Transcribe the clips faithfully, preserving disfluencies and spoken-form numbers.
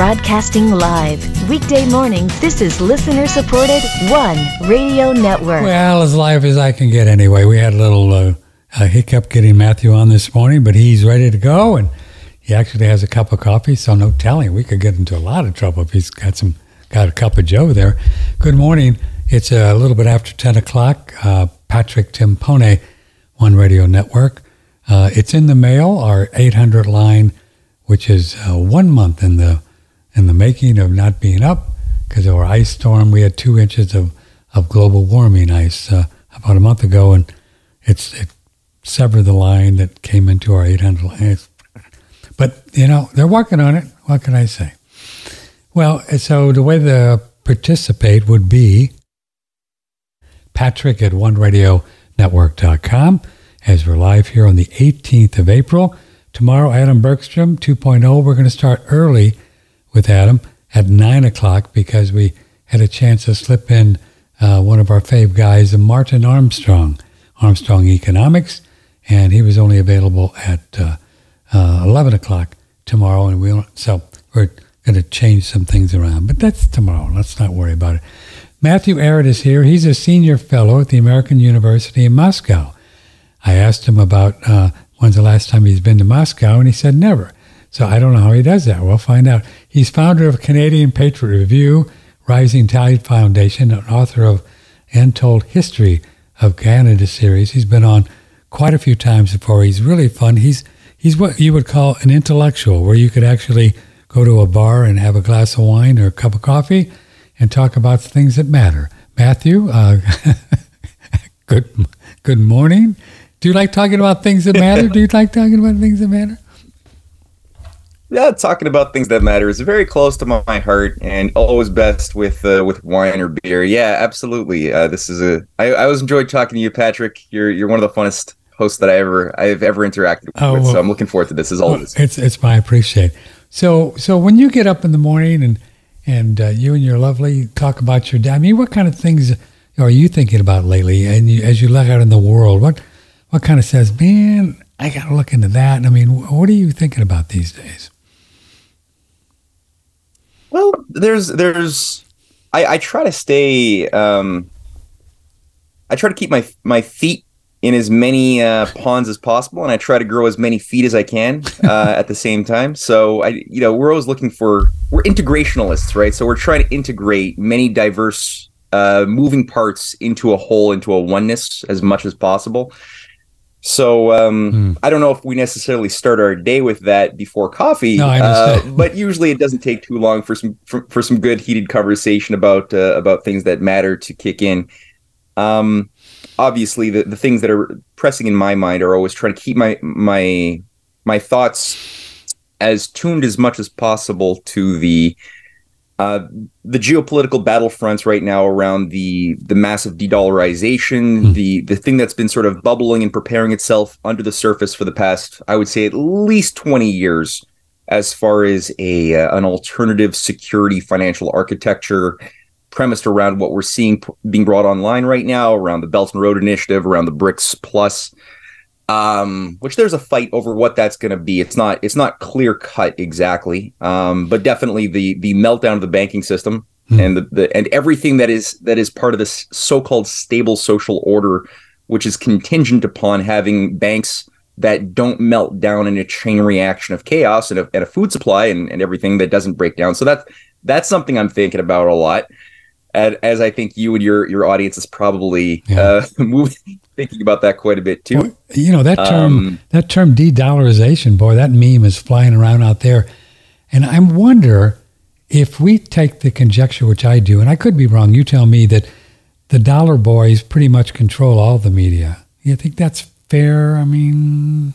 broadcasting live. Weekday mornings, this is listener-supported One Radio Network. Well, as live as I can get anyway. We had a little uh, a hiccup getting Matthew on this morning, but he's ready to go, and he actually has a cup of coffee, so no telling. We could get into a lot of trouble if he's got some got a cup of joe there. Good morning. It's a little bit after ten o'clock. Uh, Patrick Timpone, One Radio Network. Uh, it's in the mail, our eight hundred line, which is uh, one month in the in the making of not being up because of our ice storm. We had two inches of, of global warming ice uh, about a month ago, and it's it severed the line that came into our eight hundred line. It's, but, you know, they're working on it. What can I say? Well, so the way to participate would be Patrick at one radio network dot com. As we're live here on the eighteenth of April. Tomorrow, Adam Bergstrom two point oh. We're going to start early with Adam at nine o'clock because we had a chance to slip in uh, one of our fave guys, Martin Armstrong, Armstrong Economics, and he was only available at uh, uh, eleven o'clock tomorrow. And we so we're going to change some things around, but that's tomorrow. Let's not worry about it. Matthew Ehret is here. He's a senior fellow at the American University in Moscow. I asked him about uh, when's the last time he's been to Moscow, and he said never. So I don't know how he does that. We'll find out. He's founder of Canadian Patriot Review, Rising Tide Foundation, and author of Untold History of Canada series. He's been on quite a few times before. He's really fun. He's he's what you would call an intellectual, where you could actually go to a bar and have a glass of wine or a cup of coffee and talk about things that matter. Matthew, uh, good good morning. Do you like talking about things that matter? Do you like talking about things that matter? Yeah, talking about things that matter is very close to my heart, and always best with uh, with wine or beer. Yeah, absolutely. Uh, this is a. I, I always enjoyed talking to you, Patrick. You're you're one of the funnest hosts that I ever I've ever interacted with. Oh, well, so I'm looking forward to this as always. Well, it's it's my appreciate. So so when you get up in the morning and and uh, you and your lovely talk about your day. I mean, what kind of things are you thinking about lately? And you, as you look out in the world, what. What kind of says, man, I got to look into that. And I mean, what are you thinking about these days? Well, there's, there's, I, I try to stay, um, I try to keep my, my feet in as many uh, ponds as possible. And I try to grow as many feet as I can uh, at the same time. So I, you know, we're always looking for, we're integrationalists, right? So we're trying to integrate many diverse uh, moving parts into a whole, into a oneness as much as possible. So um, hmm. I don't know if we necessarily start our day with that before coffee, no, I understand. Uh, but usually it doesn't take too long for some for, for some good heated conversation about uh, about things that matter to kick in. Um, obviously, the, the things that are pressing in my mind are always trying to keep my my my thoughts as tuned as much as possible to the uh, the geopolitical battlefronts right now around the the massive de-dollarization, mm. the the thing that's been sort of bubbling and preparing itself under the surface for the past, I would say, at least twenty years, as far as a uh, an alternative security financial architecture premised around what we're seeing p- being brought online right now, around the Belt and Road Initiative, around the BRICS Plus. Um, which there's a fight over what that's going to be. It's not it's not clear cut exactly, um, but definitely the the meltdown of the banking system mm. and the, the and everything that is that is part of this so-called stable social order, which is contingent upon having banks that don't melt down in a chain reaction of chaos and a, and a food supply and, and everything that doesn't break down. So that's that's something I'm thinking about a lot. As I think you and your, your audience is probably yeah. uh, moving, thinking about that quite a bit too. Well, you know, that term, um, that term de-dollarization, boy, that meme is flying around out there. And I wonder if we take the conjecture, which I do, and I could be wrong, you tell me that the dollar boys pretty much control all the media. You think that's fair? I mean,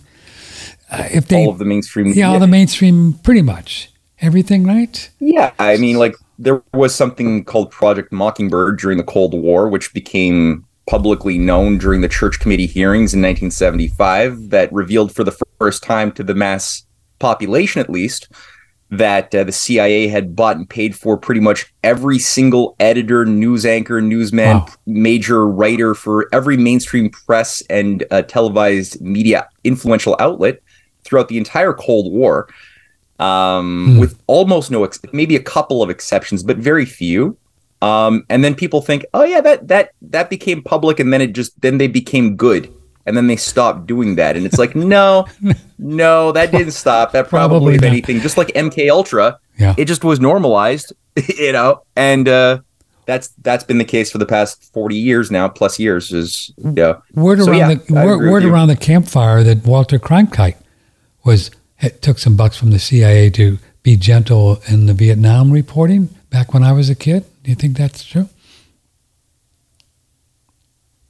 uh, if they... All of the mainstream media. Yeah, all the mainstream, pretty much. Everything, right? Yeah, I mean, like, there was something called Project Mockingbird during the Cold War, which became publicly known during the Church Committee hearings in nineteen seventy-five that revealed for the first time to the mass population, at least, that uh, the C I A had bought and paid for pretty much every single editor, news anchor, newsman, wow. major writer for every mainstream press and uh, televised media influential outlet throughout the entire Cold War. um, mm. with almost no, ex- maybe a couple of exceptions, but very few. Um, and then people think, oh yeah, that that that became public, and then it just then they became good, and then they stopped doing that. And it's like, no, no, that didn't stop. That probably, probably if anything, just like M K Ultra, yeah. it just was normalized, you know. And uh, that's that's been the case for the past forty years now, plus years. Is yeah. Word so, around yeah, the word, word around the campfire that Walter Cronkite was it took some bucks from the C I A to be gentle in the Vietnam reporting back when I was a kid. Do you think that's true?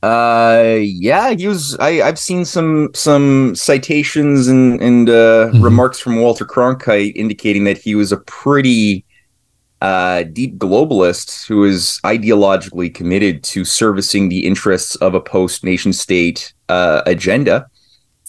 Uh, yeah, he was. I, I've seen some some citations and and uh, mm-hmm. remarks from Walter Cronkite indicating that he was a pretty uh, deep globalist who is ideologically committed to servicing the interests of a post-nation state uh, agenda.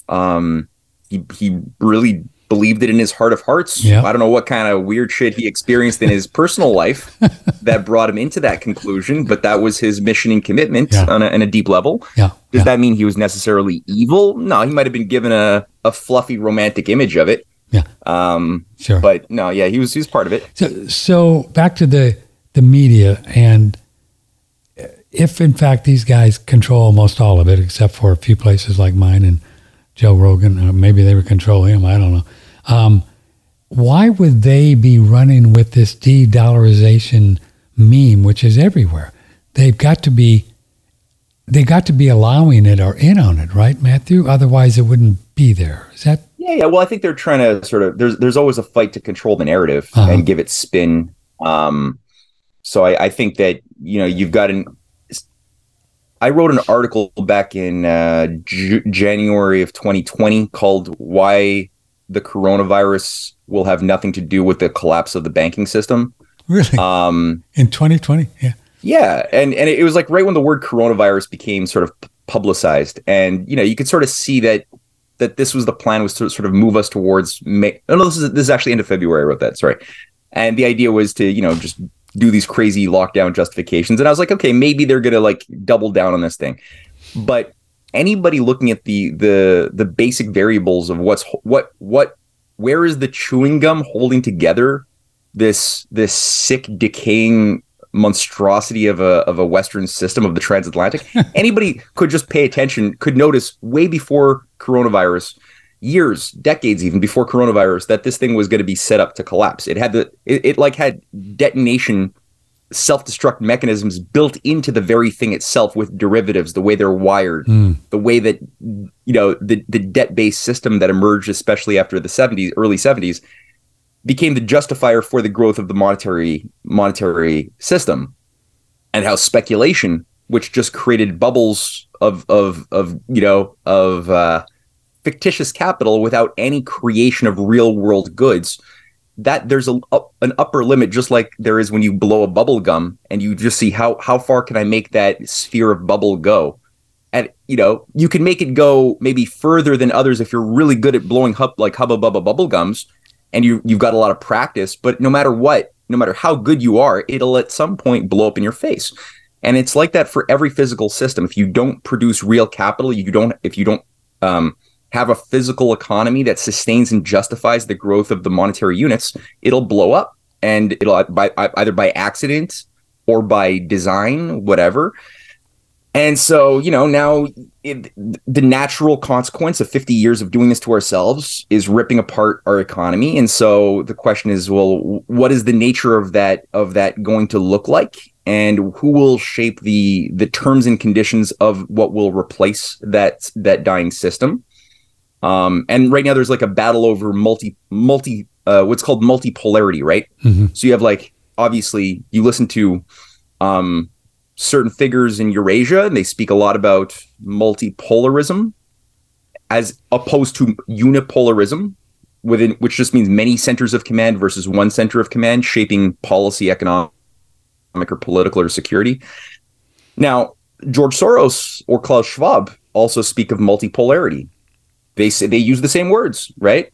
Um, he he really. believed it in his heart of hearts. Yep. I don't know what kind of weird shit he experienced in his personal life that brought him into that conclusion, but that was his mission and commitment yeah. on, a, on a deep level. Yeah. Does yeah. that mean he was necessarily evil? No, he might have been given a, a fluffy romantic image of it. Yeah. Um, sure. But no, yeah, he was he was part of it. So, so back to the, the media, and if in fact these guys control almost all of it, except for a few places like mine and Joe Rogan, or maybe they would control him, I don't know. Um, why would they be running with this de-dollarization meme, which is everywhere? They've got to be they got to be allowing it or in on it, right, Matthew? Otherwise it wouldn't be there. Is that Yeah, yeah. Well, I think they're trying to sort of there's there's always a fight to control the narrative uh-huh. and give it spin. Um, so I, I think that, you know, you've got an I wrote an article back in uh, J- January of twenty twenty called Why the Coronavirus Will Have Nothing to Do with the Collapse of the Banking System. Really? Um, in twenty twenty? Yeah. Yeah. And, and it was like right when the word coronavirus became sort of p- publicized. And, you know, you could sort of see that that this was the plan was to sort of move us towards May. No, no, this is, this is actually end of February. I wrote that. Sorry. And the idea was to, you know, just do these crazy lockdown justifications. And I was like, okay, maybe they're going to like double down on this thing. But anybody looking at the, the, the basic variables of what's what, what, where is the chewing gum holding together this, this sick decaying monstrosity of a, of a Western system of the transatlantic, anybody could just pay attention, could notice way before coronavirus, years, decades, even before coronavirus, that this thing was going to be set up to collapse. It had the, it, it like had detonation, self-destruct mechanisms built into the very thing itself with derivatives, the way they're wired, mm. the way that, you know, the, the debt-based system that emerged, especially after the seventies, early seventies, became the justifier for the growth of the monetary, monetary system, and how speculation, which just created bubbles of, of, of, you know, of, uh, fictitious capital without any creation of real world goods, that there's a, a, an upper limit, just like there is when you blow a bubble gum and you just see how, how far can I make that sphere of bubble go? And, you know, you can make it go maybe further than others if you're really good at blowing up like hubba bubba bubble gums and you, you've got a lot of practice, but no matter what, no matter how good you are, it'll at some point blow up in your face. And it's like that for every physical system. If you don't produce real capital, you don't, if you don't, um, have a physical economy that sustains and justifies the growth of the monetary units, it'll blow up, and it'll by, either by accident or by design, whatever. And so, you know, now it, the natural consequence of fifty years of doing this to ourselves is ripping apart our economy. And so the question is, well, what is the nature of that of that going to look like? And who will shape the the terms and conditions of what will replace that that dying system? Um, and right now there's like a battle over multi, multi, uh, what's called multipolarity, right? Mm-hmm. So you have like, obviously you listen to, um, certain figures in Eurasia, and they speak a lot about multipolarism as opposed to unipolarism, within, which just means many centers of command versus one center of command shaping policy, economic or political or security. Now, George Soros or Klaus Schwab also speak of multipolarity. They say they use the same words, right?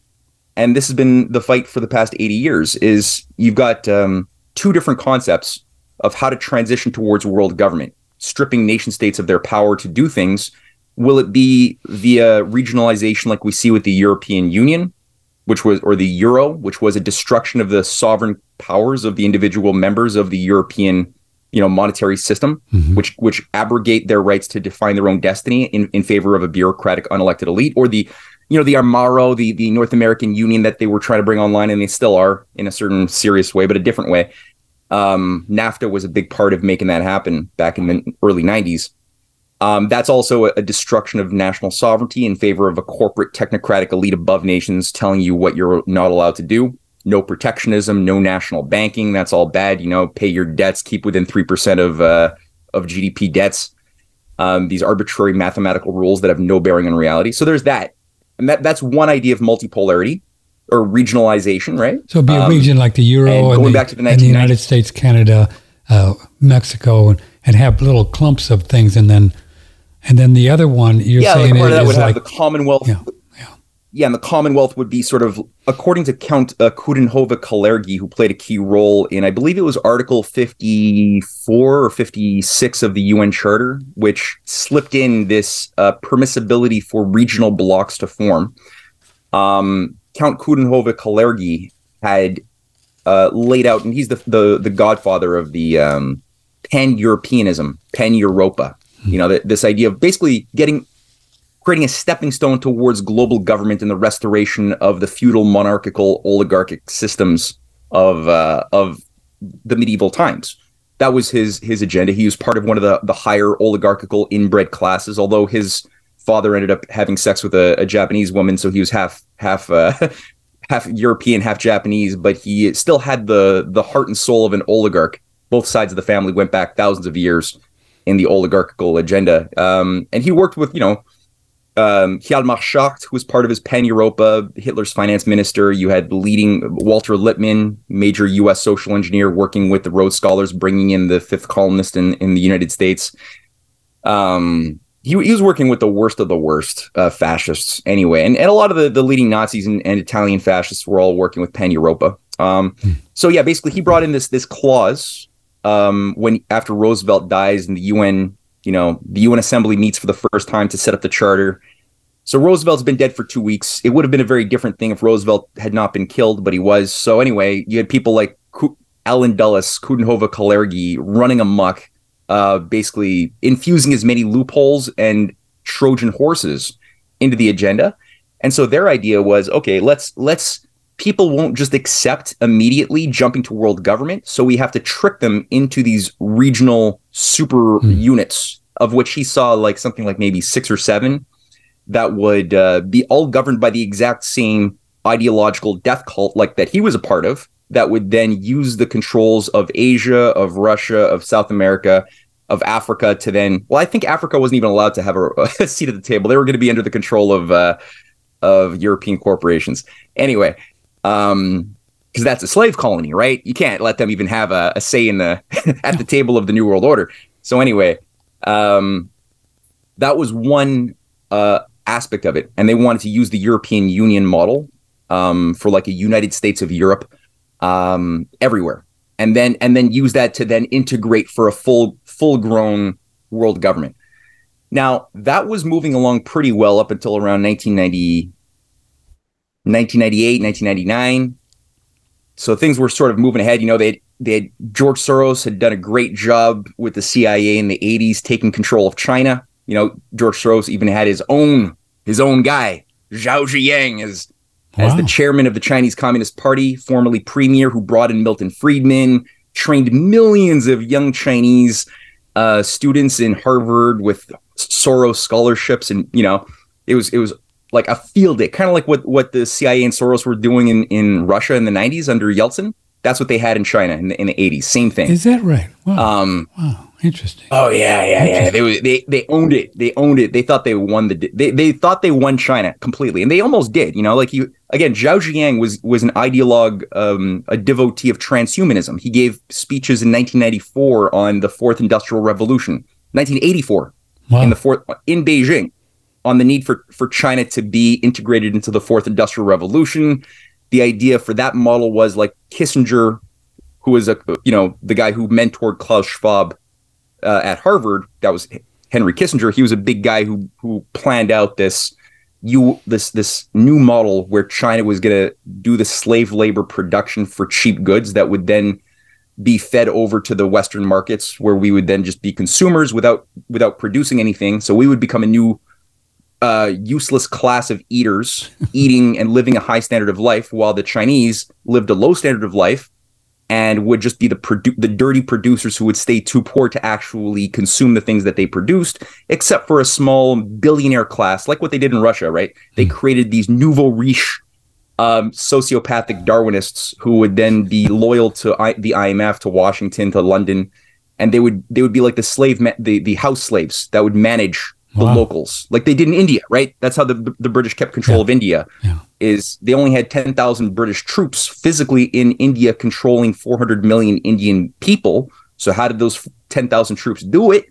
And this has been the fight for the past eighty years. Is you've got um, two different concepts of how to transition towards world government, stripping nation states of their power to do things. Will it be via regionalization, like we see with the European Union, which was, or the euro, which was a destruction of the sovereign powers of the individual members of the European, you know, monetary system, mm-hmm. which which abrogate their rights to define their own destiny in, in favor of a bureaucratic unelected elite, or the, you know, the Armaro, the, the North American Union that they were trying to bring online, and they still are in a certain serious way, but a different way. Um, NAFTA was a big part of making that happen back in the early nineties. Um, that's also a, a destruction of national sovereignty in favor of a corporate technocratic elite above nations telling you what you're not allowed to do. No protectionism, no national banking. That's all bad. You know, pay your debts, keep within three percent of uh, of G D P debts. Um, these arbitrary mathematical rules that have no bearing on reality. So there's that. And that, that's one idea of multipolarity or regionalization, right? So it'd be a region um, like the euro and, and, going the, back to the, and the United States, Canada, uh, Mexico, and, and have little clumps of things and then... And then the other one you're yeah, saying like part of that would like, have the Commonwealth. Yeah, yeah, yeah, and the Commonwealth would be sort of, according to Count uh, Coudenhove-Kalergi, who played a key role in, I believe it was Article fifty-four or fifty-six of the U N Charter, which slipped in this uh, permissibility for regional blocs to form. Um, Count Coudenhove-Kalergi had uh, laid out, and he's the the, the godfather of the um, pan-Europeanism, Pan Europa. You know, th- this idea of basically getting, creating a stepping stone towards global government and the restoration of the feudal, monarchical, oligarchic systems of uh, of the medieval times. That was his his agenda. He was part of one of the, the higher oligarchical inbred classes, although his father ended up having sex with a, a Japanese woman, so he was half half uh, half European, half Japanese, but he still had the the heart and soul of an oligarch. Both sides of the family went back thousands of years in the oligarchical agenda. Um, and he worked with, you know, um, Hjalmar Schacht, who was part of his Pan Europa, Hitler's finance minister. You had leading Walter Lippmann, major U S social engineer, working with the Rhodes Scholars, bringing in the fifth columnist in, in the United States. Um, he, he was working with the worst of the worst uh, fascists anyway. And, and a lot of the, the leading Nazis and, and Italian fascists were all working with Pan Europa. Um, so yeah, basically he brought in this, this clause Um, when after Roosevelt dies and the U N, you know, the U N Assembly meets for the first time to set up the charter. So Roosevelt's been dead for two weeks. It would have been a very different thing if Roosevelt had not been killed, but he was. So anyway, you had people like Alan Dulles, Coudenhove-Kalergi running amok, uh, basically infusing as many loopholes and Trojan horses into the agenda. And so their idea was, okay, let's let's. people won't just accept immediately jumping to world government. So we have to trick them into these regional super mm. units, of which he saw like something like maybe six or seven that would uh, be all governed by the exact same ideological death cult like that he was a part of, that would then use the controls of Asia, of Russia, of South America, of Africa to then, well, I think Africa wasn't even allowed to have a, a seat at the table. They were going to be under the control of, uh, of European corporations. Anyway, Um, because that's a slave colony, right? You can't let them even have a, a say in the at the table of the New World Order. So anyway, um, that was one uh, aspect of it, and they wanted to use the European Union model um, for like a United States of Europe um, everywhere, and then and then use that to then integrate for a full full grown world government. Now that was moving along pretty well up until around nineteen ninety-eight, nineteen ninety-nine. So things were sort of moving ahead. You know, they they had, George Soros had done a great job with the C I A in the eighties, taking control of China. You know, George Soros even had his own his own guy, Zhao Ziyang, as wow. as the chairman of the Chinese Communist Party, formerly premier, who brought in Milton Friedman, trained millions of young Chinese uh, students in Harvard with Soros scholarships, and you know, it was it was. like a field day, kind of like what, what the C I A and Soros were doing in, in Russia in the nineties under Yeltsin. That's what they had in China in the, in the eighties. Same thing. Is that right? Wow. Um, wow. Interesting. Oh yeah, yeah, yeah. They they they owned it. They owned it. They thought they won the. They they thought they won China completely, and they almost did. You know, like you again. Zhao Ziyang was was an ideologue, um, a devotee of transhumanism. He gave speeches in nineteen ninety-four on the Fourth Industrial Revolution, nineteen eighty-four wow. in the fourth in Beijing, on the need for, for China to be integrated into the Fourth Industrial Revolution. The idea for that model was like Kissinger, who was a, you know, the guy who mentored Klaus Schwab uh, at Harvard. That was Henry Kissinger. He was a big guy who who planned out this you this this new model where China was going to do the slave labor production for cheap goods that would then be fed over to the Western markets, where we would then just be consumers without without producing anything. So we would become a new uh, useless class of eaters, eating and living a high standard of life, while the Chinese lived a low standard of life and would just be the produ- the dirty producers who would stay too poor to actually consume the things that they produced, except for a small billionaire class, like what they did in Russia, right? They created these nouveau riche um, sociopathic Darwinists who would then be loyal to I- the I M F, to Washington, to London, and they would they would be like the slave ma- the the house slaves that would manage the wow. locals, like they did in India, right? That's how the the, the British kept control yeah. of India. Yeah. Is they only had ten thousand British troops physically in India controlling four hundred million Indian people. So how did those ten thousand troops do it?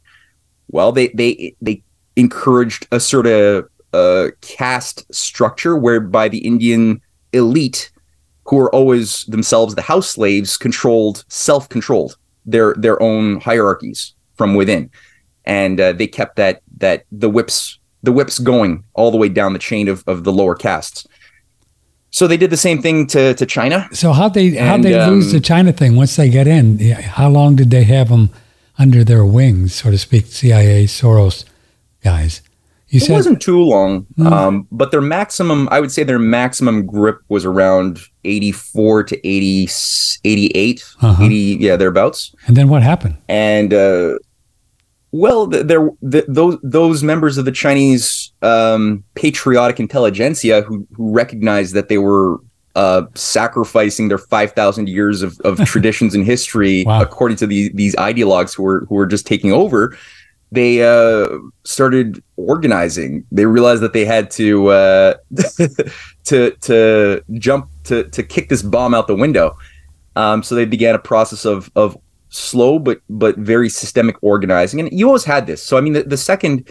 Well, they they they encouraged a sort of uh, caste structure whereby the Indian elite, who are always themselves the house slaves, controlled, self-controlled their their own hierarchies from within, and uh, they kept that that the whips the whips going all the way down the chain of of the lower castes. So they did the same thing to, to China. So how'd they, and, how'd they um, lose the China thing once they got in? How long did they have them under their wings, so to speak, C I A, Soros guys? You it said, wasn't too long, no. um, but their maximum, I would say their maximum grip was around eighty-four to eighty, eighty-eight, uh-huh. eighty, yeah, thereabouts. And then what happened? And, uh, well, there, the, those those members of the Chinese um, patriotic intelligentsia who who recognized that they were uh, sacrificing their five thousand years of, of traditions and history, wow. according to the, these ideologues who were who were just taking over, they uh, started organizing. They realized that they had to uh, to to jump to to kick this bomb out the window. Um, so they began a process of of. slow but but very systemic organizing, and you always had this. So I mean, the, the second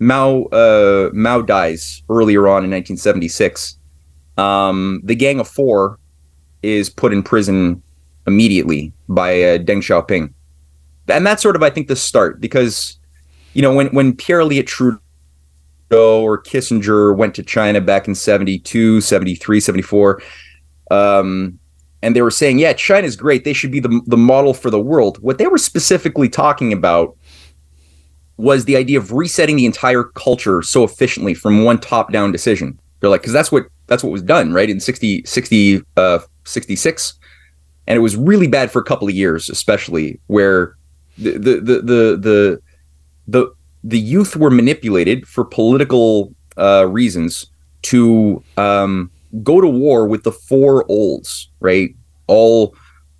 Mao uh, Mao dies earlier on in nineteen seventy-six, um, the Gang of Four is put in prison immediately by uh, Deng Xiaoping, and that's sort of I think the start, because you know when when Pierre-Éliott Trudeau or Kissinger went to China back in seventy-two, seventy-three, seventy-four. Um, And they were saying, yeah, China's great. They should be the, the model for the world. What they were specifically talking about was the idea of resetting the entire culture so efficiently from one top-down decision. They're like, because that's what that's what was done, right, in sixty, sixty, uh, sixty-six. And it was really bad for a couple of years, especially, where the the the the the, the, the youth were manipulated for political uh, reasons to um, go to war with the four olds, right? All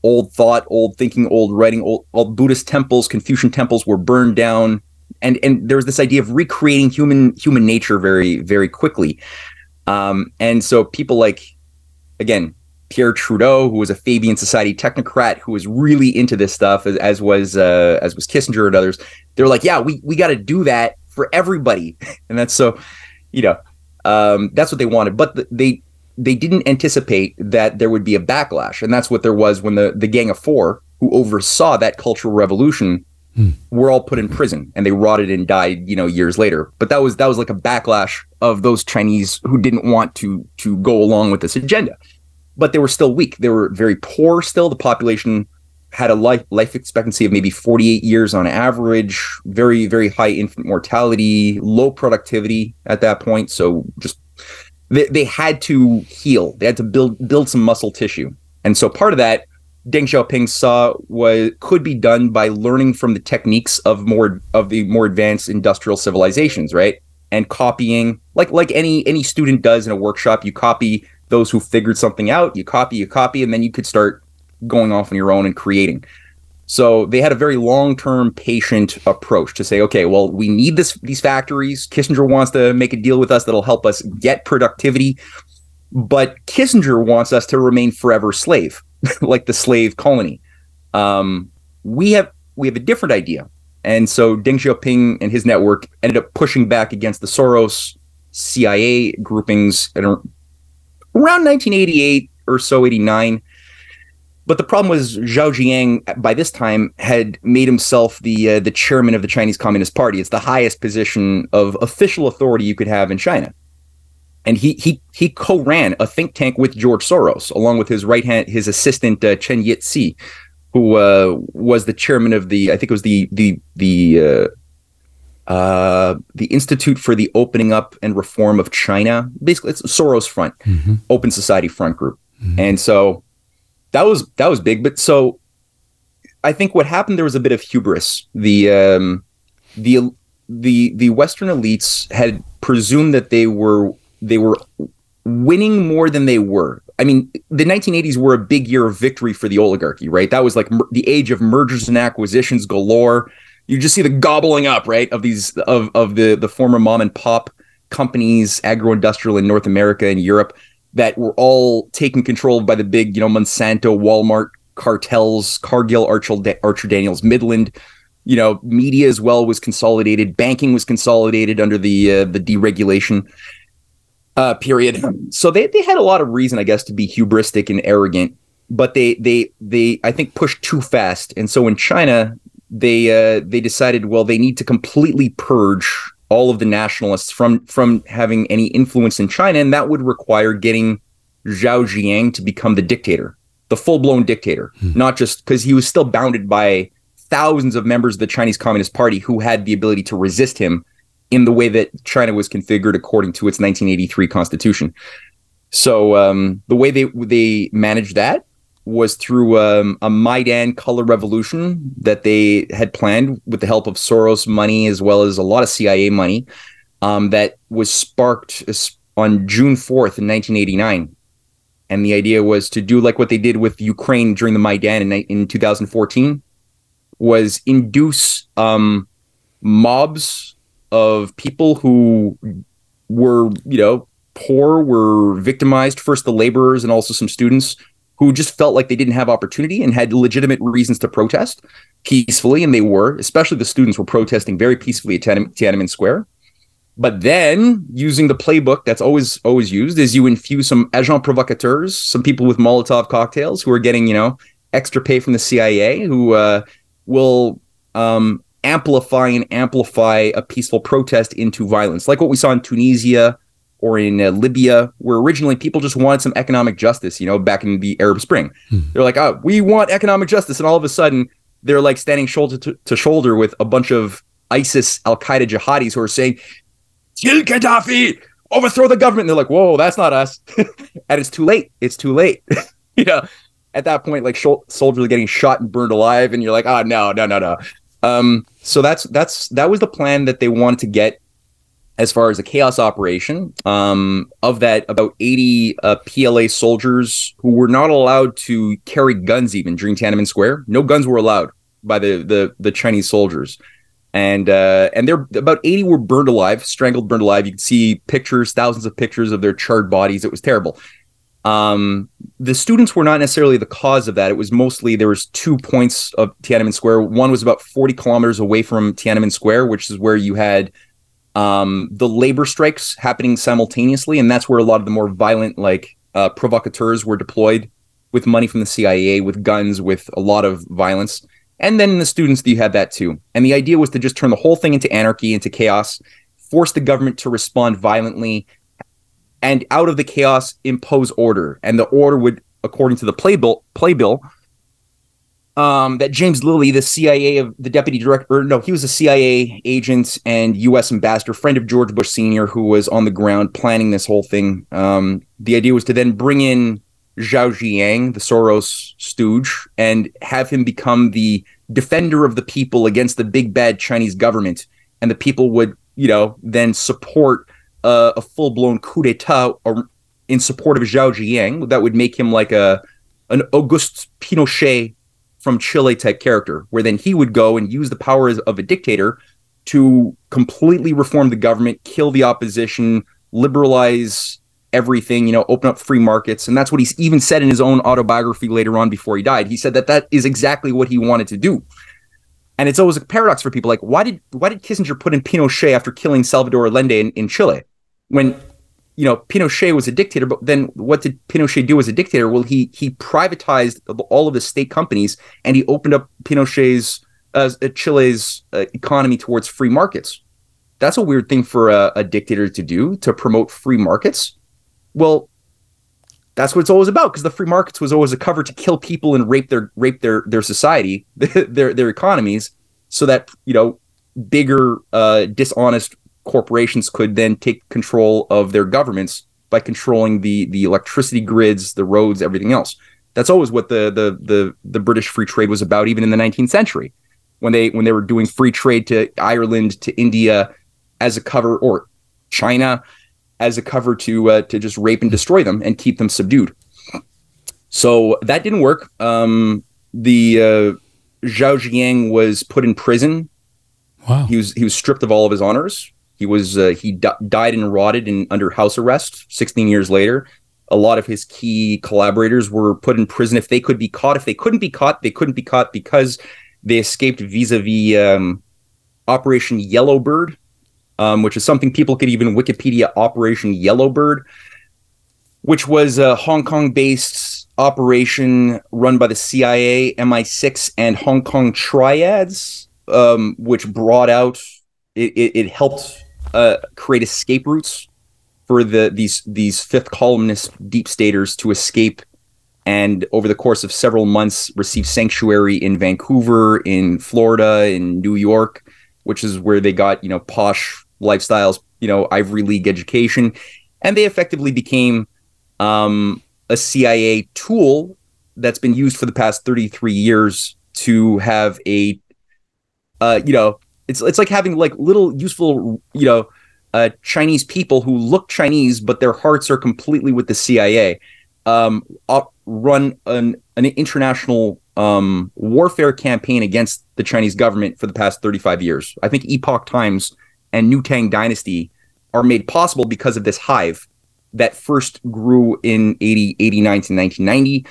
old thought, old thinking, old writing, old, all Buddhist temples, Confucian temples were burned down. And and there was this idea of recreating human human nature very, very quickly. Um, and so people like, again, Pierre Trudeau, who was a Fabian Society technocrat, who was really into this stuff, as, as was uh, as was Kissinger and others, they're like, yeah, we, we got to do that for everybody. And that's so, you know, um, that's what they wanted. But the, they... they didn't anticipate that there would be a backlash. And that's what there was when the, the Gang of Four, who oversaw that cultural revolution, mm. were all put in prison, and they rotted and died, you know, years later. But that was that was like a backlash of those Chinese who didn't want to to go along with this agenda. But they were still weak. They were very poor still. The population had a life life expectancy of maybe forty-eight years on average, very, very high infant mortality, low productivity at that point. So just... They, they had to heal. They had to build build some muscle tissue, and so part of that Deng Xiaoping saw was could be done by learning from the techniques of more of the more advanced industrial civilizations, right? And copying, like like any any student does in a workshop, you copy those who figured something out. You copy, you copy, and then you could start going off on your own and creating. So they had a very long-term, patient approach to say, okay, well, we need this these factories. Kissinger wants to make a deal with us that'll help us get productivity. But Kissinger wants us to remain forever slave, like the slave colony. Um, we have we have a different idea. And so Deng Xiaoping and his network ended up pushing back against the Soros C I A groupings in, around nineteen eighty-eight or so, eighty-nine. But the problem was Zhao Ziyang, by this time, had made himself the uh, the chairman of the Chinese Communist Party. It's the highest position of official authority you could have in China. And he he he co-ran a think tank with George Soros, along with his right hand, his assistant uh, Chen Yitsi, who uh, was the chairman of the I think it was the the the uh, uh, the Institute for the Opening Up and Reform of China. Basically, it's Soros Front, mm-hmm. Open Society Front Group, mm-hmm. and so that was that was big. But so I think what happened there was a bit of hubris. The um, the the the Western elites had presumed that they were. They were winning more than they were. I mean, the nineteen eighties were a big year of victory for the oligarchy, right? That was like mer- the age of mergers and acquisitions galore. You just see the gobbling up, right, of these of of the the former mom and pop companies, agro-industrial in North America and Europe, that were all taken control by the big, you know, Monsanto, Walmart cartels, Cargill, Archer, Archer Daniels, Midland. You know, media as well was consolidated. Banking was consolidated under the uh, the deregulation. Uh, period. So they, they had a lot of reason, I guess, to be hubristic and arrogant, but they they they I think pushed too fast. And so in China, they uh, they decided, well, they need to completely purge all of the nationalists from from having any influence in China, and that would require getting Zhao Ziyang to become the dictator, the full blown dictator, hmm. not just because he was still bounded by thousands of members of the Chinese Communist Party who had the ability to resist him. In the way that China was configured according to its nineteen eighty-three constitution. So um, the way they they managed that was through um, a Maidan color revolution that they had planned with the help of Soros money as well as a lot of C I A money um, that was sparked on June fourth in nineteen eighty-nine. And the idea was to do like what they did with Ukraine during the Maidan in, in two thousand fourteen, was induce um, mobs of people who were, you know, poor, were victimized, first the laborers and also some students who just felt like they didn't have opportunity and had legitimate reasons to protest peacefully. And they were, especially the students were protesting very peacefully at Tian- Tiananmen Square. But then using the playbook that's always, always used is you infuse some agents provocateurs, some people with Molotov cocktails who are getting, you know, extra pay from the C I A who uh, will... Um, amplify and amplify a peaceful protest into violence, like what we saw in Tunisia or in uh, Libya, where originally people just wanted some economic justice, you know, back in the Arab Spring. Hmm. They're like, oh, we want economic justice. And all of a sudden, they're like standing shoulder to, to shoulder with a bunch of ISIS, Al-Qaeda jihadis who are saying, kill Gaddafi, overthrow the government. And they're like, whoa, that's not us. And it's too late. It's too late. You know, at that point, like shol- soldiers are getting shot and burned alive. And you're like, oh, no, no, no, no. Um, so that's that's that was the plan that they wanted to get as far as a chaos operation. Um, of that, about eighty uh, P L A soldiers who were not allowed to carry guns even during Tiananmen Square. No guns were allowed by the the, the Chinese soldiers, and uh, and there about eighty were burned alive, strangled, burned alive. You can see pictures, thousands of pictures of their charred bodies. It was terrible. Um, the students were not necessarily the cause of that. It was mostly, there was two points of Tiananmen Square. One was about forty kilometers away from Tiananmen Square, which is where you had, um, the labor strikes happening simultaneously. And that's where a lot of the more violent, like, uh, provocateurs were deployed with money from the C I A, with guns, with a lot of violence. And then the students, you had that too. And the idea was to just turn the whole thing into anarchy, into chaos, force the government to respond violently, and out of the chaos, impose order. And the order would, according to the playbill, playbill um, that James Lilly, the C I A of the deputy director, no, he was a C I A agent and U S ambassador, friend of George Bush Senior, who was on the ground planning this whole thing. Um, the idea was to then bring in Zhao Ziyang, the Soros stooge, and have him become the defender of the people against the big bad Chinese government. And the people would, you know, then support Uh, a full-blown coup d'etat or in support of Zhao Ziyang that would make him like a an Augusto Pinochet from Chile type character, where then he would go and use the powers of a dictator to completely reform the government, kill the opposition, liberalize everything, you know, open up free markets. And that's what he's even said in his own autobiography later on before he died. He said that that is exactly what he wanted to do. And it's always a paradox for people. Like, why did why did Kissinger put in Pinochet after killing Salvador Allende in, in Chile? When, you know, Pinochet was a dictator, but then what did Pinochet do as a dictator? Well, he he privatized all of the state companies and he opened up Pinochet's, uh, Chile's uh, economy towards free markets. That's a weird thing for a, a dictator to do, to promote free markets. Well, that's what it's always about, because the free markets was always a cover to kill people and rape their rape their their society, their their economies, so that, you know, bigger uh, dishonest corporations could then take control of their governments by controlling the the electricity grids, the roads, everything else. That's always what the the the the British free trade was about, even in the nineteenth century, when they when they were doing free trade to Ireland, to India, as a cover, or China, as a cover to uh, to just rape and destroy them and keep them subdued. So that didn't work. Um, the uh, Zhao Ziyang was put in prison. Wow. He was he was stripped of all of his honors. He was uh, he d- died and rotted in under house arrest sixteen years later. A lot of his key collaborators were put in prison if they could be caught. If they couldn't be caught, they couldn't be caught because they escaped vis-a-vis um, Operation Yellowbird. Um, which is something people could even Wikipedia, Operation Yellowbird, which was a Hong Kong-based operation run by the C I A, M I six, and Hong Kong triads, um, which brought out, it, it, it helped uh, create escape routes for the these these fifth columnist deep staters to escape, and over the course of several months received sanctuary in Vancouver, in Florida, in New York, which is where they got, you know, posh lifestyles, you know, Ivy League education. And they effectively became um, a C I A tool that's been used for the past thirty-three years to have a, uh, you know, it's it's like having like little useful, you know, uh, Chinese people who look Chinese, but their hearts are completely with the C I A, um, op- run an, an international Um, warfare campaign against the Chinese government for the past thirty-five years. I think Epoch Times and New Tang Dynasty are made possible because of this hive that first grew in eighty, eighty-nine to nineteen ninety.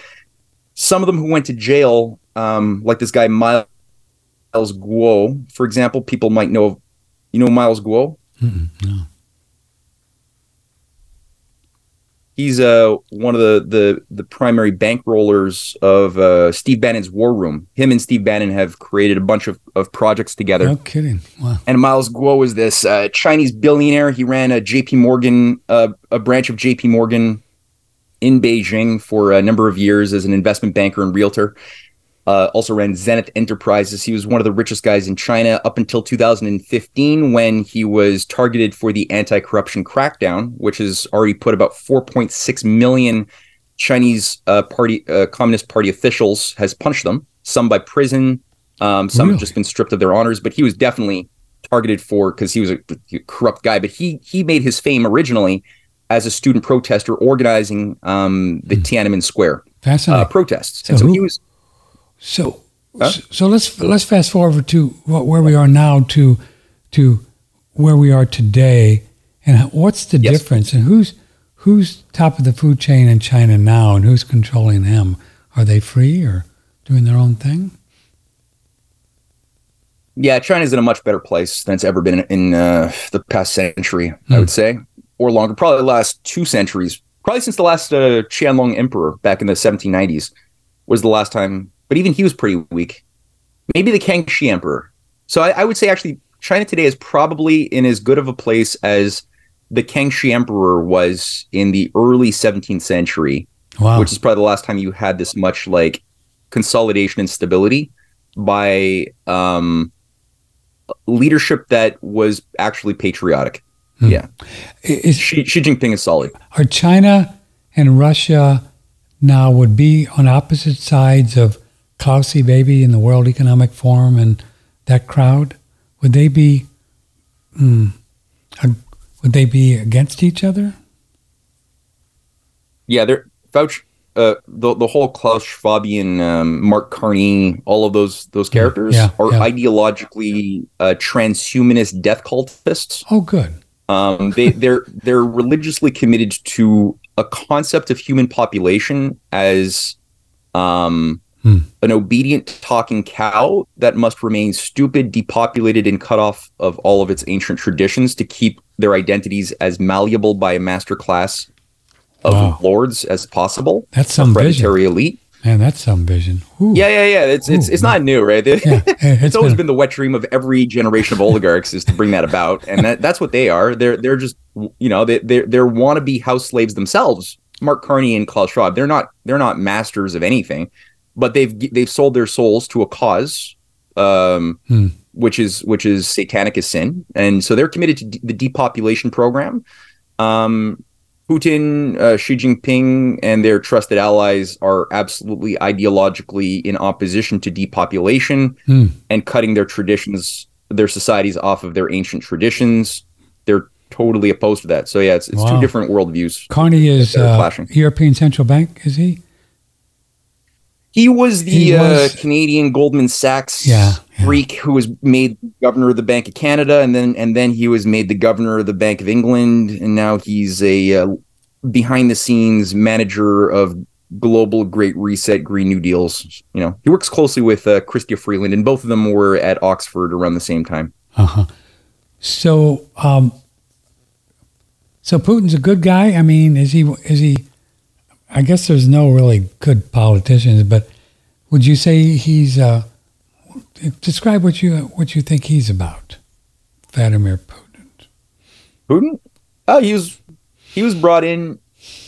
Some of them who went to jail, um, like this guy Miles Guo, for example, people might know of. You know Miles Guo? Mm-mm, no. He's uh, one of the, the, the primary bankrollers of uh, Steve Bannon's War Room. Him and Steve Bannon have created a bunch of, of projects together. No kidding. Wow. And Miles Guo is this uh, Chinese billionaire. He ran a J P Morgan, uh, a branch of J P Morgan in Beijing for a number of years as an investment banker and realtor. Uh, also ran Zenith Enterprises. He was one of the richest guys in China up until two thousand fifteen, when he was targeted for the anti-corruption crackdown, which has already put about four point six million Chinese uh, party, uh, Communist Party officials, has punched them, some by prison, um, some really? have just been stripped of their honors. But he was definitely targeted for, because he was a, a corrupt guy. But he he made his fame originally as a student protester organizing um, the mm. Tiananmen Square uh, protests. So and so who- he was... So, huh? so let's let's fast forward to where we are now to to where we are today, and what's the yes. difference, and who's who's top of the food chain in China now, and who's controlling them? Are they free or doing their own thing? Yeah, China's in a much better place than it's ever been in uh, the past century, hmm. I would say, or longer. Probably the last two centuries, probably since the last uh, Qianlong Emperor back in the seventeen nineties was the last time. But even he was pretty weak. Maybe the Kangxi Emperor. So I, I would say actually China today is probably in as good of a place as the Kangxi Emperor was in the early seventeenth century, wow. which is probably the last time you had this much like consolidation and stability by um, leadership that was actually patriotic. Hmm. Yeah. Is, Xi, Xi Jinping is solid. Are China and Russia now would be on opposite sides of Klausy baby in the World Economic Forum and that crowd? Would they be mm, would they be against each other? Yeah, they're Fauci, uh, the the whole Klaus Schwabian, um, Mark Carney, all of those those characters yeah, yeah, are yeah. ideologically uh, transhumanist death cultists. Oh, good. Um, they they're they're religiously committed to a concept of human population as um. Hmm. an obedient talking cow that must remain stupid, depopulated, and cut off of all of its ancient traditions to keep their identities as malleable by a master class of wow. lords as possible. That's some vision. Elite. Man, that's some vision. Ooh. Yeah, yeah, yeah. It's Ooh, it's it's man. not new, right? Yeah. It's, it's always been, a- been the wet dream of every generation of oligarchs is to bring that about, and that, that's what they are. They're they're just you know they they they're wannabe house slaves themselves. Mark Carney and Klaus Schwab. They're not they're not masters of anything, but they've they've sold their souls to a cause, um, hmm. which is which is satanic as sin, and so they're committed to de- the depopulation program. Um, Putin, uh, Xi Jinping, and their trusted allies are absolutely ideologically in opposition to depopulation mm. and cutting their traditions, their societies off of their ancient traditions. They're totally opposed to that. So yeah, it's, it's wow. two different worldviews. Carney is uh, European Central Bank, is he? He was the he was, uh, Canadian Goldman Sachs yeah, yeah. freak who was made governor of the Bank of Canada, and then and then he was made the governor of the Bank of England, and now he's a uh, behind-the-scenes manager of global Great Reset, Green New Deals. You know, he works closely with uh, Chrystia Freeland, and both of them were at Oxford around the same time. Uh huh. So, um, so Putin's a good guy. I mean, is he? Is he? I guess there's no really good politicians, but would you say he's? Uh, describe what you what you think he's about, Vladimir Putin. Putin? Oh, he was he was brought in.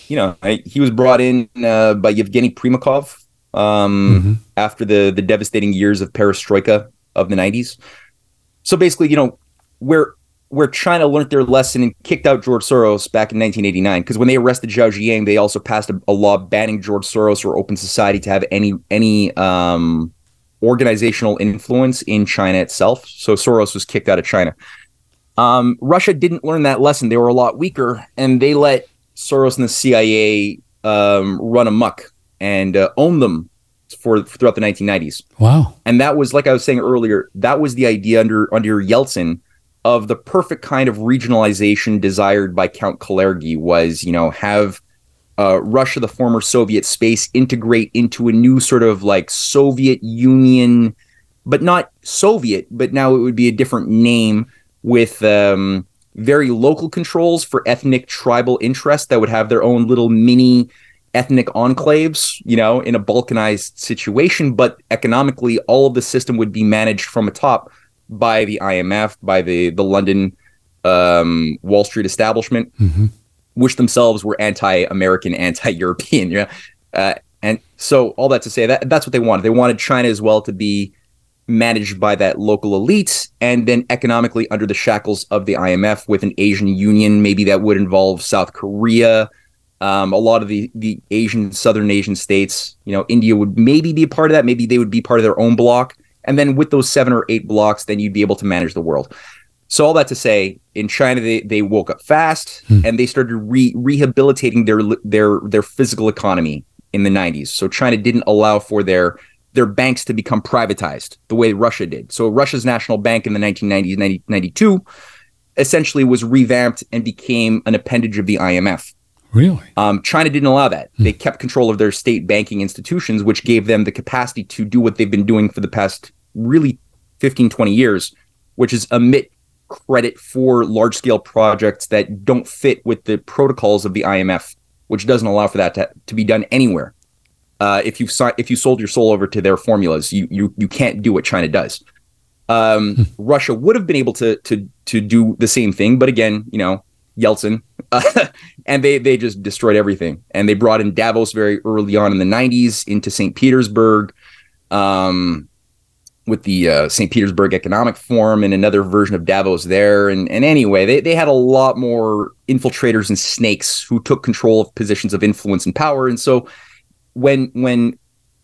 You know, he was brought in uh, by Yevgeny Primakov um, mm-hmm. after the the devastating years of perestroika of the nineties. So basically, you know, where. where China learned their lesson and kicked out George Soros back in nineteen eighty-nine. Because when they arrested Zhao Ziyang, they also passed a, a law banning George Soros or Open Society to have any any um, organizational influence in China itself. So Soros was kicked out of China. Um, Russia didn't learn that lesson. They were a lot weaker, and they let Soros and the C I A um, run amok and uh, own them for, for throughout the nineteen nineties. Wow. And that was, like I was saying earlier, that was the idea under under Yeltsin of the perfect kind of regionalization desired by Count Kalergi was, you know, have uh, Russia, the former Soviet space, integrate into a new sort of like Soviet Union, but not Soviet, but now it would be a different name with um, very local controls for ethnic tribal interests that would have their own little mini ethnic enclaves, you know, in a balkanized situation. But economically, all of the system would be managed from atop by the I M F, by the the London um, Wall Street establishment, mm-hmm. which themselves were anti-American, anti-European. Yeah, uh, and so all that to say that that's what they wanted. They wanted China as well to be managed by that local elite, and then economically under the shackles of the I M F with an Asian Union. Maybe that would involve South Korea, um, a lot of the the Asian, Southern Asian states. You know, India would maybe be a part of that. Maybe they would be part of their own bloc. And then with those seven or eight blocks, then you'd be able to manage the world. So all that to say, in China, they, they woke up fast hmm. and they started re- rehabilitating their their their physical economy in the nineties. So China didn't allow for their their banks to become privatized the way Russia did. So Russia's National Bank in the nineteen nineties, nineteen ninety-two, essentially was revamped and became an appendage of the I M F. Really? Um, China didn't allow that. Hmm. They kept control of their state banking institutions, which gave them the capacity to do what they've been doing for the past really fifteen, twenty years, which is emit credit for large-scale projects that don't fit with the protocols of the I M F, which doesn't allow for that to, to be done anywhere. Uh, if you si- if you sold your soul over to their formulas, you you you can't do what China does. Um, hmm. Russia would have been able to to to do the same thing, but again, you know, Yeltsin, uh, and they they just destroyed everything. And they brought in Davos very early on in the nineties into Saint Petersburg um, with the uh, Saint Petersburg Economic Forum and another version of Davos there. And and anyway, they, they had a lot more infiltrators and snakes who took control of positions of influence and power. And so when when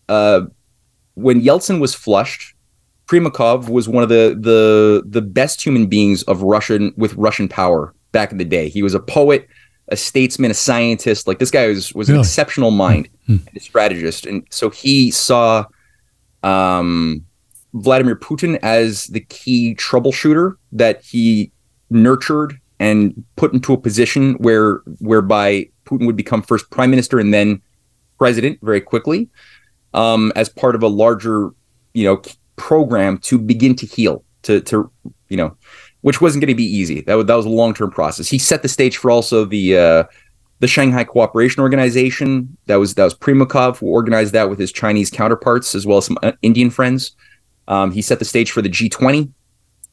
uh, when Yeltsin was flushed, Primakov was one of the the the best human beings of Russian with Russian power. Back in the day, he was a poet, a statesman, a scientist. Like this guy was, was really? an exceptional mind mm-hmm. and a strategist. And so he saw um, Vladimir Putin as the key troubleshooter that he nurtured and put into a position where whereby Putin would become first prime minister and then president very quickly um, as part of a larger, you know, program to begin to heal, to, to you know, which wasn't going to be easy. That was, that was a long-term process. He set the stage for also the uh, the Shanghai Cooperation Organization, that was that was Primakov who organized that with his Chinese counterparts as well as some Indian friends. Um, he set the stage for the G twenty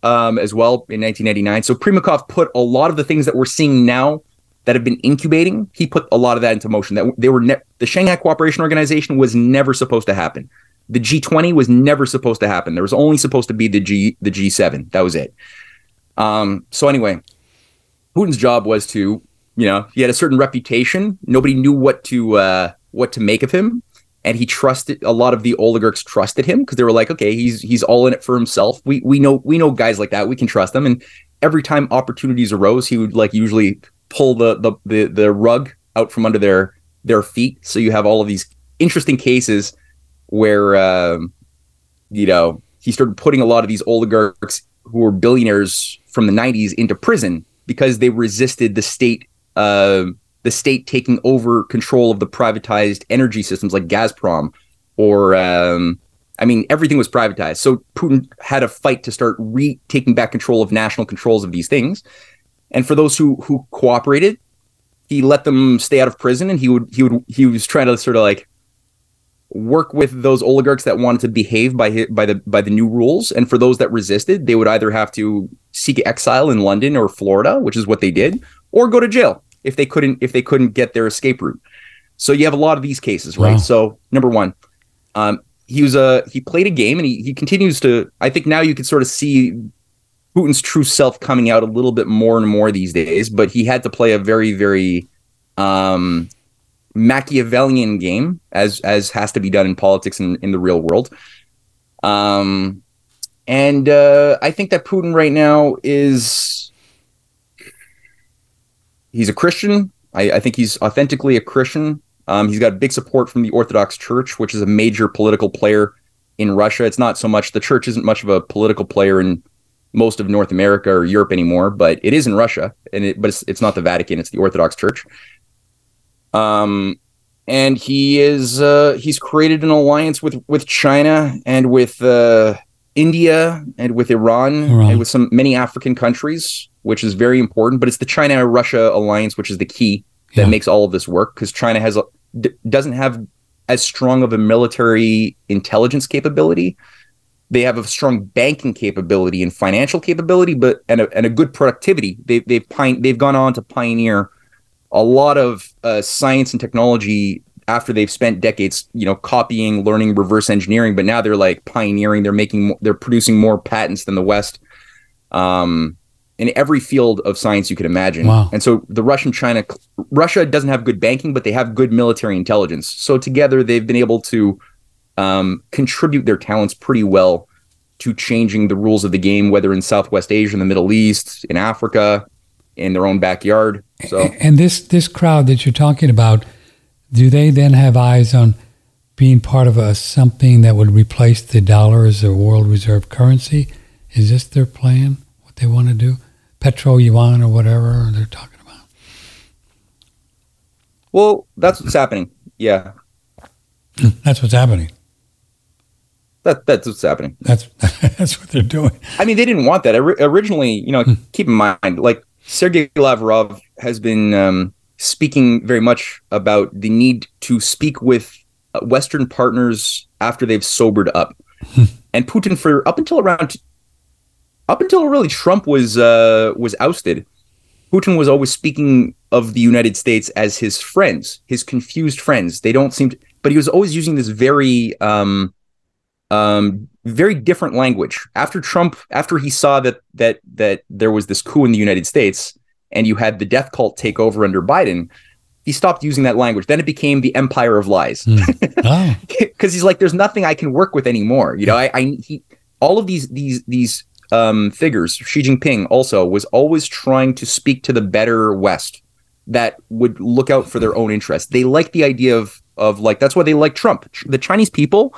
um, as well in nineteen ninety-nine. So Primakov put a lot of the things that we're seeing now that have been incubating. He put a lot of that into motion. That they were ne- the Shanghai Cooperation Organization was never supposed to happen. The G twenty was never supposed to happen. There was only supposed to be the G the G seven. That was it. Um, so anyway, Putin's job was to, you know, he had a certain reputation. Nobody knew what to uh, what to make of him, and he trusted a lot of the oligarchs trusted him because they were like, okay, he's he's all in it for himself. We we know we know guys like that. We can trust them. And every time opportunities arose, he would like usually pull the the the, the rug out from under their their feet. So you have all of these interesting cases where, um, you know, he started putting a lot of these oligarchs who were billionaires from the nineties into prison because they resisted the state, uh, the state taking over control of the privatized energy systems like Gazprom or, um, I mean, everything was privatized. So Putin had a fight to start re taking back control of national controls of these things. And for those who, who cooperated, he let them stay out of prison, and he would, he would, he was trying to sort of like work with those oligarchs that wanted to behave by by the by the new rules. And for those that resisted, they would either have to seek exile in London or Florida, which is what they did, or go to jail if they couldn't if they couldn't get their escape route. So you have a lot of these cases, right? Wow. So number one, um, he was a he played a game, and he he continues to. I think now you can sort of see Putin's true self coming out a little bit more and more these days. But he had to play a very very. Um, Machiavellian game, as as has to be done in politics and in the real world. Um, and uh, I think that Putin right now is, he's a Christian. I, I think he's authentically a Christian. Um, he's got big support from the Orthodox Church, which is a major political player in Russia. It's not so much, the church isn't much of a political player in most of North America or Europe anymore, but it is in Russia, and it, but it's, it's not the Vatican, it's the Orthodox Church. Um, and he is, uh, he's created an alliance with, with China and with, uh, India and with Iran, Iran and with some many African countries, which is very important, but it's the China-Russia alliance, which is the key that yeah. makes all of this work. Cause China has, a, d- doesn't have as strong of a military intelligence capability. They have a strong banking capability and financial capability, but, and a, and a good productivity. They, they've pine, they've gone on to pioneer a lot of uh, science and technology after they've spent decades, you know, copying, learning, reverse engineering. But now they're like pioneering. They're making, they're producing more patents than the West um, in every field of science you could imagine. Wow. And so the Russian China, Russia doesn't have good banking, but they have good military intelligence. So together they've been able to um, contribute their talents pretty well to changing the rules of the game, whether in Southwest Asia, in the Middle East, in Africa, in their own backyard. So, and this this crowd that you're talking about, do they then have eyes on being part of a something that would replace the dollar as their world reserve currency? Is this their plan? What they want to do, petro yuan or whatever they're talking about? Well, that's what's happening. Yeah, that's what's happening. That, that's what's happening. That's that's what they're doing. I mean, they didn't want that Or- originally. You know, keep in mind, like, Sergei Lavrov has been um, speaking very much about the need to speak with Western partners after they've sobered up. And Putin, for up until around, up until really Trump was uh, was ousted, Putin was always speaking of the United States as his friends, his confused friends. They don't seem to, but he was always using this very, um, um, very different language. After Trump, after he saw that that that there was this coup in the United States and you had the death cult take over under Biden, he stopped using that language. Then it became the empire of lies. Mm. Oh. Because he's like, there's nothing I can work with anymore. You know, I, I he, all of these these these um, figures, Xi Jinping also was always trying to speak to the better West that would look out for their own interests. They like the idea of of like, that's why they like Trump. The Chinese people,